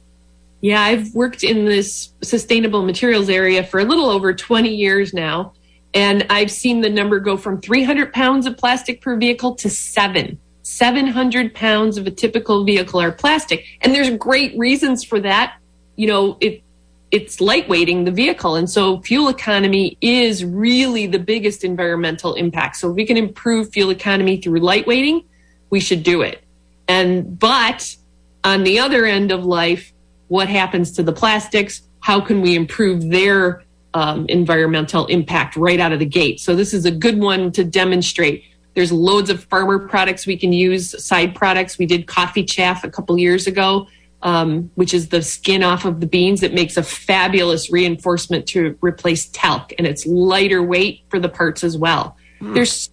Yeah, I've worked in this sustainable materials area for a little over twenty years now, and I've seen the number go from three hundred pounds of plastic per vehicle to seven. seven hundred pounds of a typical vehicle are plastic. And there's great reasons for that. You know, it it's lightweighting the vehicle. And so fuel economy is really the biggest environmental impact. So if we can improve fuel economy through lightweighting, we should do it. And but on the other end of life, what happens to the plastics? How can we improve their um, environmental impact right out of the gate? So this is a good one to demonstrate. There's loads of farmer products we can use, side products. We did coffee chaff a couple years ago, um, which is the skin off of the beans. It makes a fabulous reinforcement to replace talc, and it's lighter weight for the parts as well. Mm. There's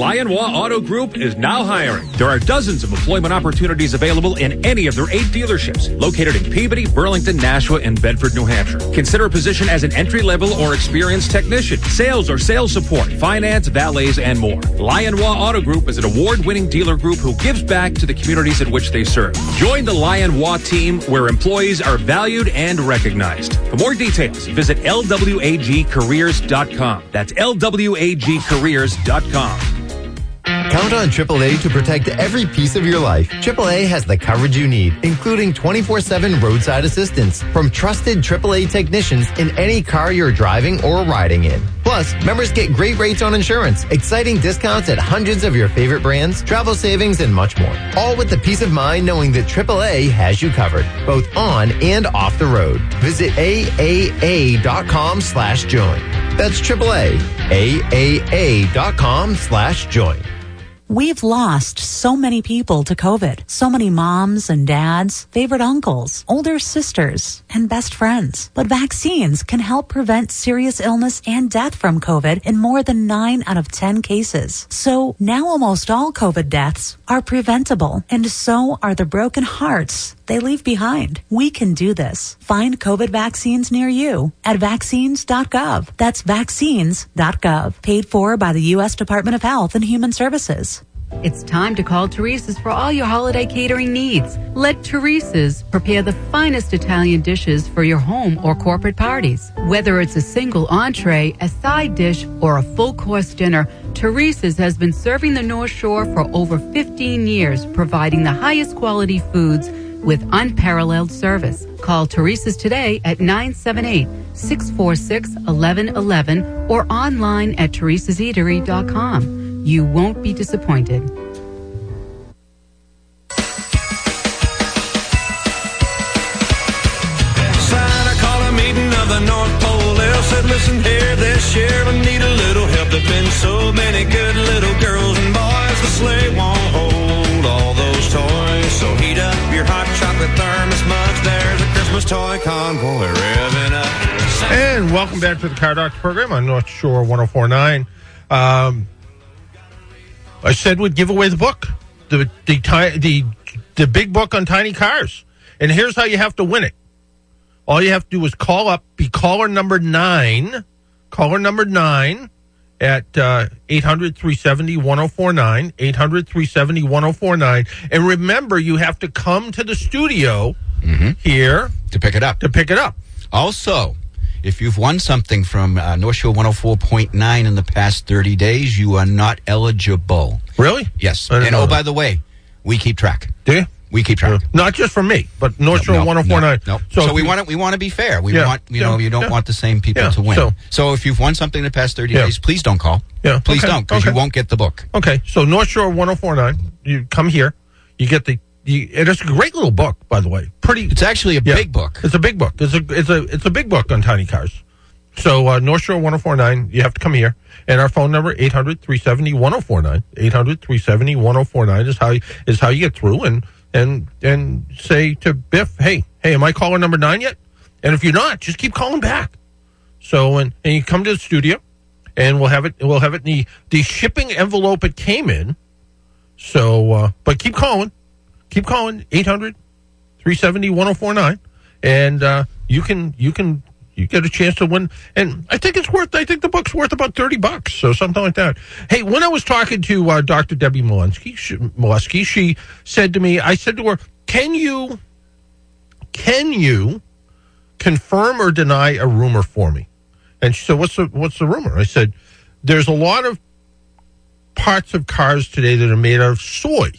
Lion W A Auto Group is now hiring. There are dozens of employment opportunities available in any of their eight dealerships located in Peabody, Burlington, Nashua, and Bedford, New Hampshire. Consider a position as an entry-level or experienced technician, sales or sales support, finance, valets, and more. Lion W A Auto Group is an award-winning dealer group who gives back to the communities in which they serve. Join the Lion W A team where employees are valued and recognized. For more details, visit L W A G careers dot com. That's L W A G careers dot com. Count on triple A to protect every piece of your life. triple A has the coverage you need, including twenty-four seven roadside assistance from trusted triple A technicians in any car you're driving or riding in. Plus, members get great rates on insurance, exciting discounts at hundreds of your favorite brands, travel savings, and much more. All with the peace of mind knowing that triple A has you covered, both on and off the road. Visit A A A dot com slash join. That's triple A, A A A dot com slash join. We've lost so many people to COVID. So many moms and dads, favorite uncles, older sisters, and best friends. But vaccines can help prevent serious illness and death from COVID in more than nine out of ten cases. So now almost all COVID deaths are preventable, and so are the broken hearts they leave behind. We can do this. Find COVID vaccines near you at vaccines dot gov. That's vaccines dot gov. Paid for by the U S Department of Health and Human Services. It's time to call Teresa's for all your holiday catering needs. Let Teresa's prepare the finest Italian dishes for your home or corporate parties. Whether it's a single entree, a side dish, or a full-course dinner, Teresa's has been serving the North Shore for over fifteen years, providing the highest quality foods with unparalleled service. Call Teresa's today at nine seven eight, six four six, one one one one or online at teresas eatery dot com. You won't be disappointed. Santa called a meeting of the North Pole. They said, listen here, this year we need a little help. There've been so many good little girls and boys. The sleigh won't hold all those toys. So heat up your hot chocolate thermos mugs. There's a Christmas toy convoy revving up. And welcome back to the Car Doctor program on North Shore ten forty-nine. Um... I said we'd give away the book, the the, the the big book on tiny cars. And here's how you have to win it. All you have to do is call up, be caller number nine, caller number nine at uh, eight hundred, three seventy, ten forty-nine, eight hundred, three seventy, ten forty-nine. And remember, you have to come to the studio mm-hmm. here. To pick it up. To pick it up. Also, if you've won something from uh, North Shore one oh four point nine in the past thirty days, you are not eligible. Really? Yes. And oh, that. by the way, we keep track. Do you? We keep track. Yeah. Not just from me, but North Shore no, no, one oh four point nine. No, no. So, so we want to we want to be fair. We yeah, want you yeah, know you don't yeah. want the same people yeah, to win. So. so if you've won something in the past thirty yeah. days, please don't call. Yeah. Please okay, don't because okay. you won't get the book. Okay. So North Shore one oh four point nine, you come here, you get the. You, and it's a great little book, by the way. Pretty. It's actually a yeah, big book. It's a big book. It's a it's a it's a big book on tiny cars. So uh, North Shore ten forty-nine. You have to come here, and our phone number eight hundred, three seventy, ten forty-nine. eight hundred, three seventy, ten forty-nine is how you, is how you get through and and and say to Biff, hey hey, am I caller number nine yet? And if you're not, just keep calling back. So and and you come to the studio, and we'll have it we'll have it in the the shipping envelope it came in. So uh, but keep calling. Keep calling eight hundred, three seventy, ten forty-nine, and uh, you can you can you get a chance to win. And I think it's worth I think the book's worth about thirty bucks, so something like that. Hey, when I was talking to uh, Doctor Debbie Mielewski, she, Mielewski, she said to me, I said to her, "Can you can you confirm or deny a rumor for me?" And she said, "What's the what's the rumor?" I said, "There's a lot of parts of cars today that are made out of soy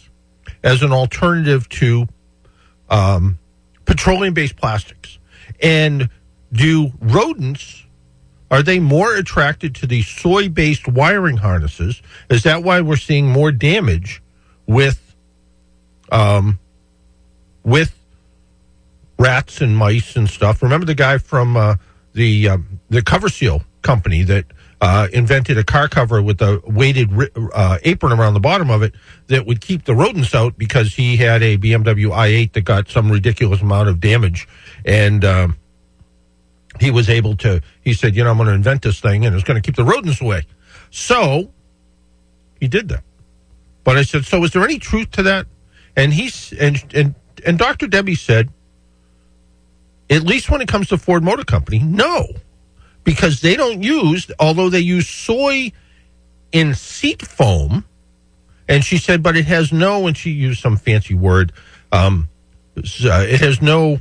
as an alternative to um, petroleum-based plastics. And do rodents, are they more attracted to the soy-based wiring harnesses? Is that why we're seeing more damage with, um, with rats and mice and stuff?" Remember the guy from uh, the um, the cover seal company that Uh, invented a car cover with a weighted uh, apron around the bottom of it that would keep the rodents out because he had a B M W i eight that got some ridiculous amount of damage. And um, he was able to, he said, you know, I'm going to invent this thing and it's going to keep the rodents away. So he did that. But I said, so is there any truth to that? And he's, and, and, and Doctor Debbie said, at least when it comes to Ford Motor Company, no. Because they don't use, although they use soy in seat foam, and she said, but it has no, and she used some fancy word, um, it has no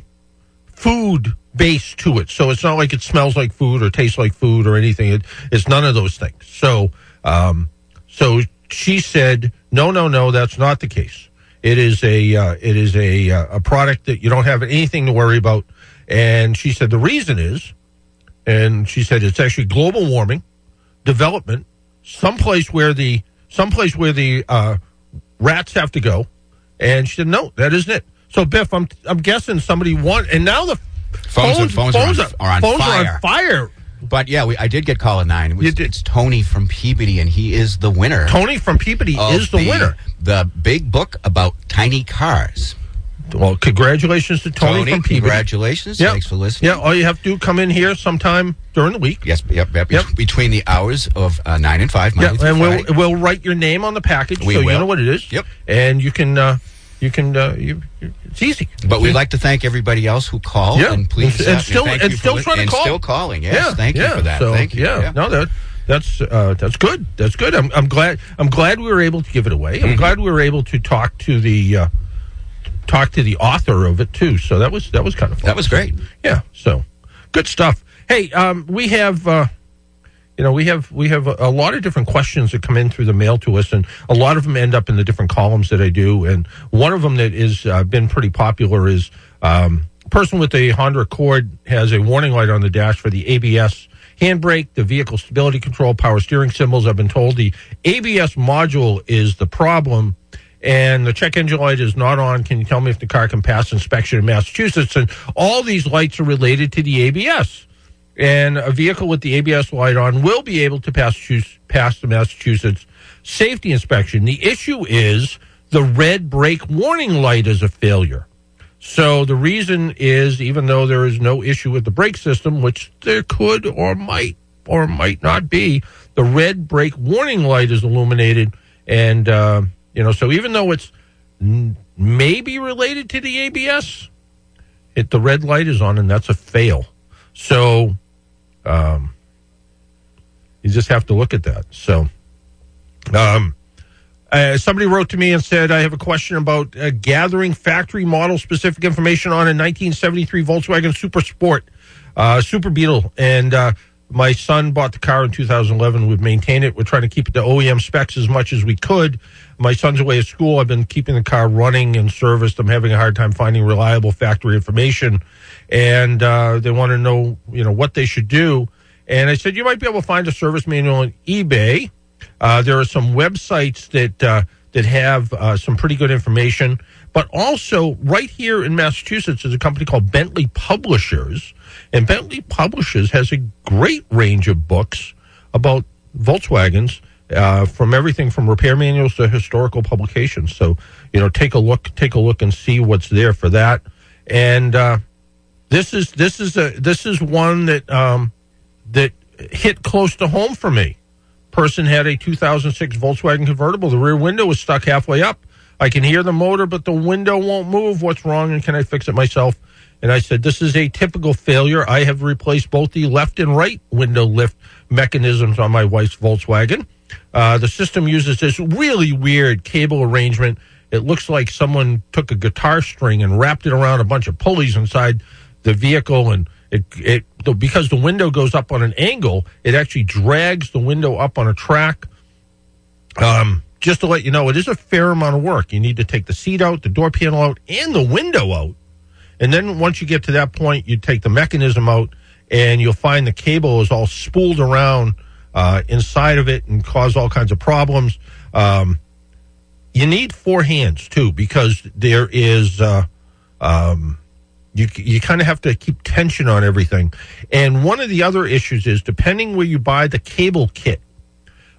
food base to it. So it's not like it smells like food or tastes like food or anything. It, it's none of those things. So, um, so she said, no, no, no, that's not the case. It is a, uh, it is a, uh, a product that you don't have anything to worry about. And she said the reason is, and she said it's actually global warming, development, someplace where the someplace where the uh, rats have to go. And she said, no, that isn't it. So, Biff, I'm I'm guessing somebody won. And now the phones, phones, phones, phones, are, phones, are, on, are, phones are on fire. Phones are on fire. But, yeah, we, I did get call at nine. It was, you did. It's Tony from Peabody, and he is the winner. Tony from Peabody is the, the winner. The big book about tiny cars. Well, congratulations to Tony, Tony from Peabody. Congratulations. Yep. Thanks for listening. Yeah, all you have to do, come in here sometime during the week. Yes, yep, yep. yep. Between the hours of uh, nine and five. Yeah, and we'll, we'll write your name on the package we so will. you know what it is. Yep. And you can... Uh, You can, uh, you, it's easy. But it's we'd easy. like to thank everybody else who called. Yeah. And please, and, uh, and still, and, and still trying to and call. still calling. Yes, yeah. thank yeah. you for that. So, thank you. Yeah, yeah. no, that, that's uh, that's good. That's good. I'm, I'm glad. I'm glad we were able to give it away. I'm mm-hmm. glad we were able to talk to the uh, talk to the author of it too. So that was that was kind of fun. That was great. Yeah. So good stuff. Hey, um, we have. Uh, You know, we have we have a, a lot of different questions that come in through the mail to us, and a lot of them end up in the different columns that I do. And one of them that is uh, been pretty popular is um, person with a Honda Accord has a warning light on the dash for the A B S handbrake, the vehicle stability control, power steering symbols. I've been told the A B S module is the problem, and the check engine light is not on. Can you tell me if the car can pass inspection in Massachusetts? And all these lights are related to the A B S. And a vehicle with the A B S light on will be able to pass, pass the Massachusetts safety inspection. The issue is the red brake warning light is a failure. So the reason is, even though there is no issue with the brake system, which there could or might or might not be, the red brake warning light is illuminated. And, uh, you know, so even though it's n- maybe related to the A B S, it, the red light is on, and that's a fail. So... Um, you just have to look at that. So, um, uh, somebody wrote to me and said, I have a question about uh, gathering factory model specific information on a nineteen seventy-three Volkswagen Super Sport, uh, Super Beetle. And, uh, my son bought the car in two thousand eleven. We've maintained it. We're trying to keep it to O E M specs as much as we could. My son's away at school. I've been keeping the car running and serviced. I'm having a hard time finding reliable factory information. And uh, they want to know, you know, what they should do. And I said, you might be able to find a service manual on eBay. Uh, there are some websites that uh, that have uh, some pretty good information. But also, right here in Massachusetts is a company called Bentley Publishers. And Bentley Publishers has a great range of books about Volkswagens, uh, from everything from repair manuals to historical publications. So, you know, take a look, take a look and see what's there for that. And uh, this is this is a this is one that um, that hit close to home for me. Person had a two thousand six Volkswagen convertible. The rear window was stuck halfway up. I can hear the motor, but the window won't move. What's wrong, and can I fix it myself? And I said, this is a typical failure. I have replaced both the left and right window lift mechanisms on my wife's Volkswagen. Uh, the system uses this really weird cable arrangement. It looks like someone took a guitar string and wrapped it around a bunch of pulleys inside the vehicle. And it, it because the window goes up on an angle, it actually drags the window up on a track. Um, just to let you know, it is a fair amount of work. You need to take the seat out, the door panel out, and the window out. And then once you get to that point, you take the mechanism out, and you'll find the cable is all spooled around uh, inside of it and cause all kinds of problems. Um, you need four hands, too, because there is uh, um, you, you kind of have to keep tension on everything. And one of the other issues is, depending where you buy the cable kit,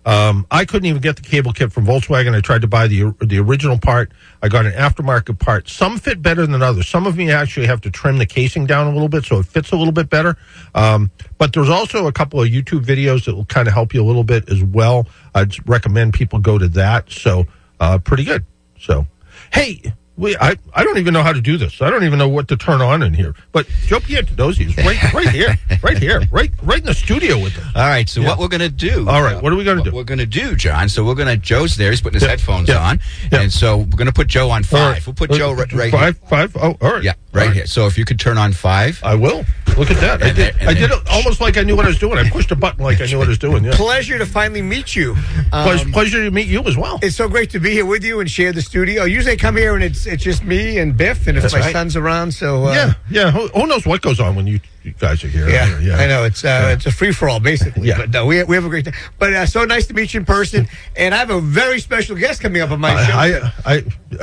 Um, I couldn't even get the cable kit from Volkswagen. I tried to buy the the original part. I got an aftermarket part. Some fit better than others. Some of me actually have to trim the casing down a little bit so it fits a little bit better. Um, but there's also a couple of YouTube videos that will kind of help you a little bit as well. I'd recommend people go to that. So, uh, pretty good. So, hey, we I, I don't even know how to do this. I don't even know what to turn on in here. But Joe Pianozzi is right right here, right here, right right in the studio with us. All right, so yeah. what we're going to do. All right, uh, what are we going to do? We're going to do, John. So we're going to, Joe's there. He's putting his yeah. headphones yeah. on. Yeah. And so we're going to put Joe on five. Right. We'll put Joe right, right five, here. Five? Oh, all right. Yeah, right, right here. So if you could turn on five. I will. Look at that. And I did, there, I did it almost like I knew what I was doing. I pushed a button like I knew what I was doing. Yeah. Pleasure to finally meet you. Um, pleasure to meet you as well. It's so great to be here with you and share the studio. Usually I come here and it's It's just me and Biff, and if That's my right. son's around, so... Uh, yeah, yeah. Who, who knows what goes on when you, you guys are here? Yeah, yeah. I know. It's uh, yeah. it's a free-for-all, basically. yeah. But no, we, we have a great time. But uh, so nice to meet you in person, and I have a very special guest coming up on my uh, show. I I,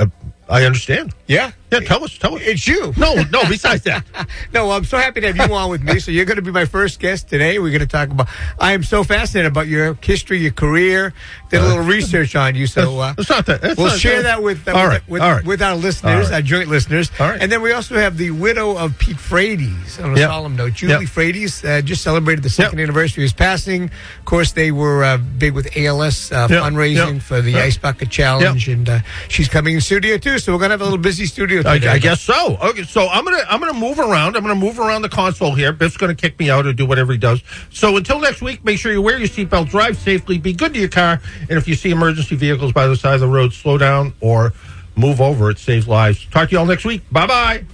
I I understand. Yeah. Yeah, tell us, tell us. It's you. No, no, besides that. No, I'm so happy to have you on with me. So you're going to be my first guest today. We're going to talk about, I am so fascinated about your history, your career. Did a little research on you. So uh, it's not that. It's we'll not share that, that with, uh, all right, with, all right. with our listeners, right. our joint listeners. All right. And then we also have the widow of Pete Frates on a yep. solemn note. Julie yep. Frates uh, just celebrated the second yep. anniversary of his passing. Of course, they were uh, big with A L S uh, yep. fundraising yep. for the yep. Ice Bucket Challenge. Yep. And uh, she's coming in studio, too. So we're going to have a little busy studio. I, I guess so. Okay, so I'm gonna I'm gonna move around. I'm gonna move around the console here. Biff's gonna kick me out or do whatever he does. So until next week, make sure you wear your seatbelt, drive safely, be good to your car, and if you see emergency vehicles by the side of the road, slow down or move over. It saves lives. Talk to you all next week. Bye bye.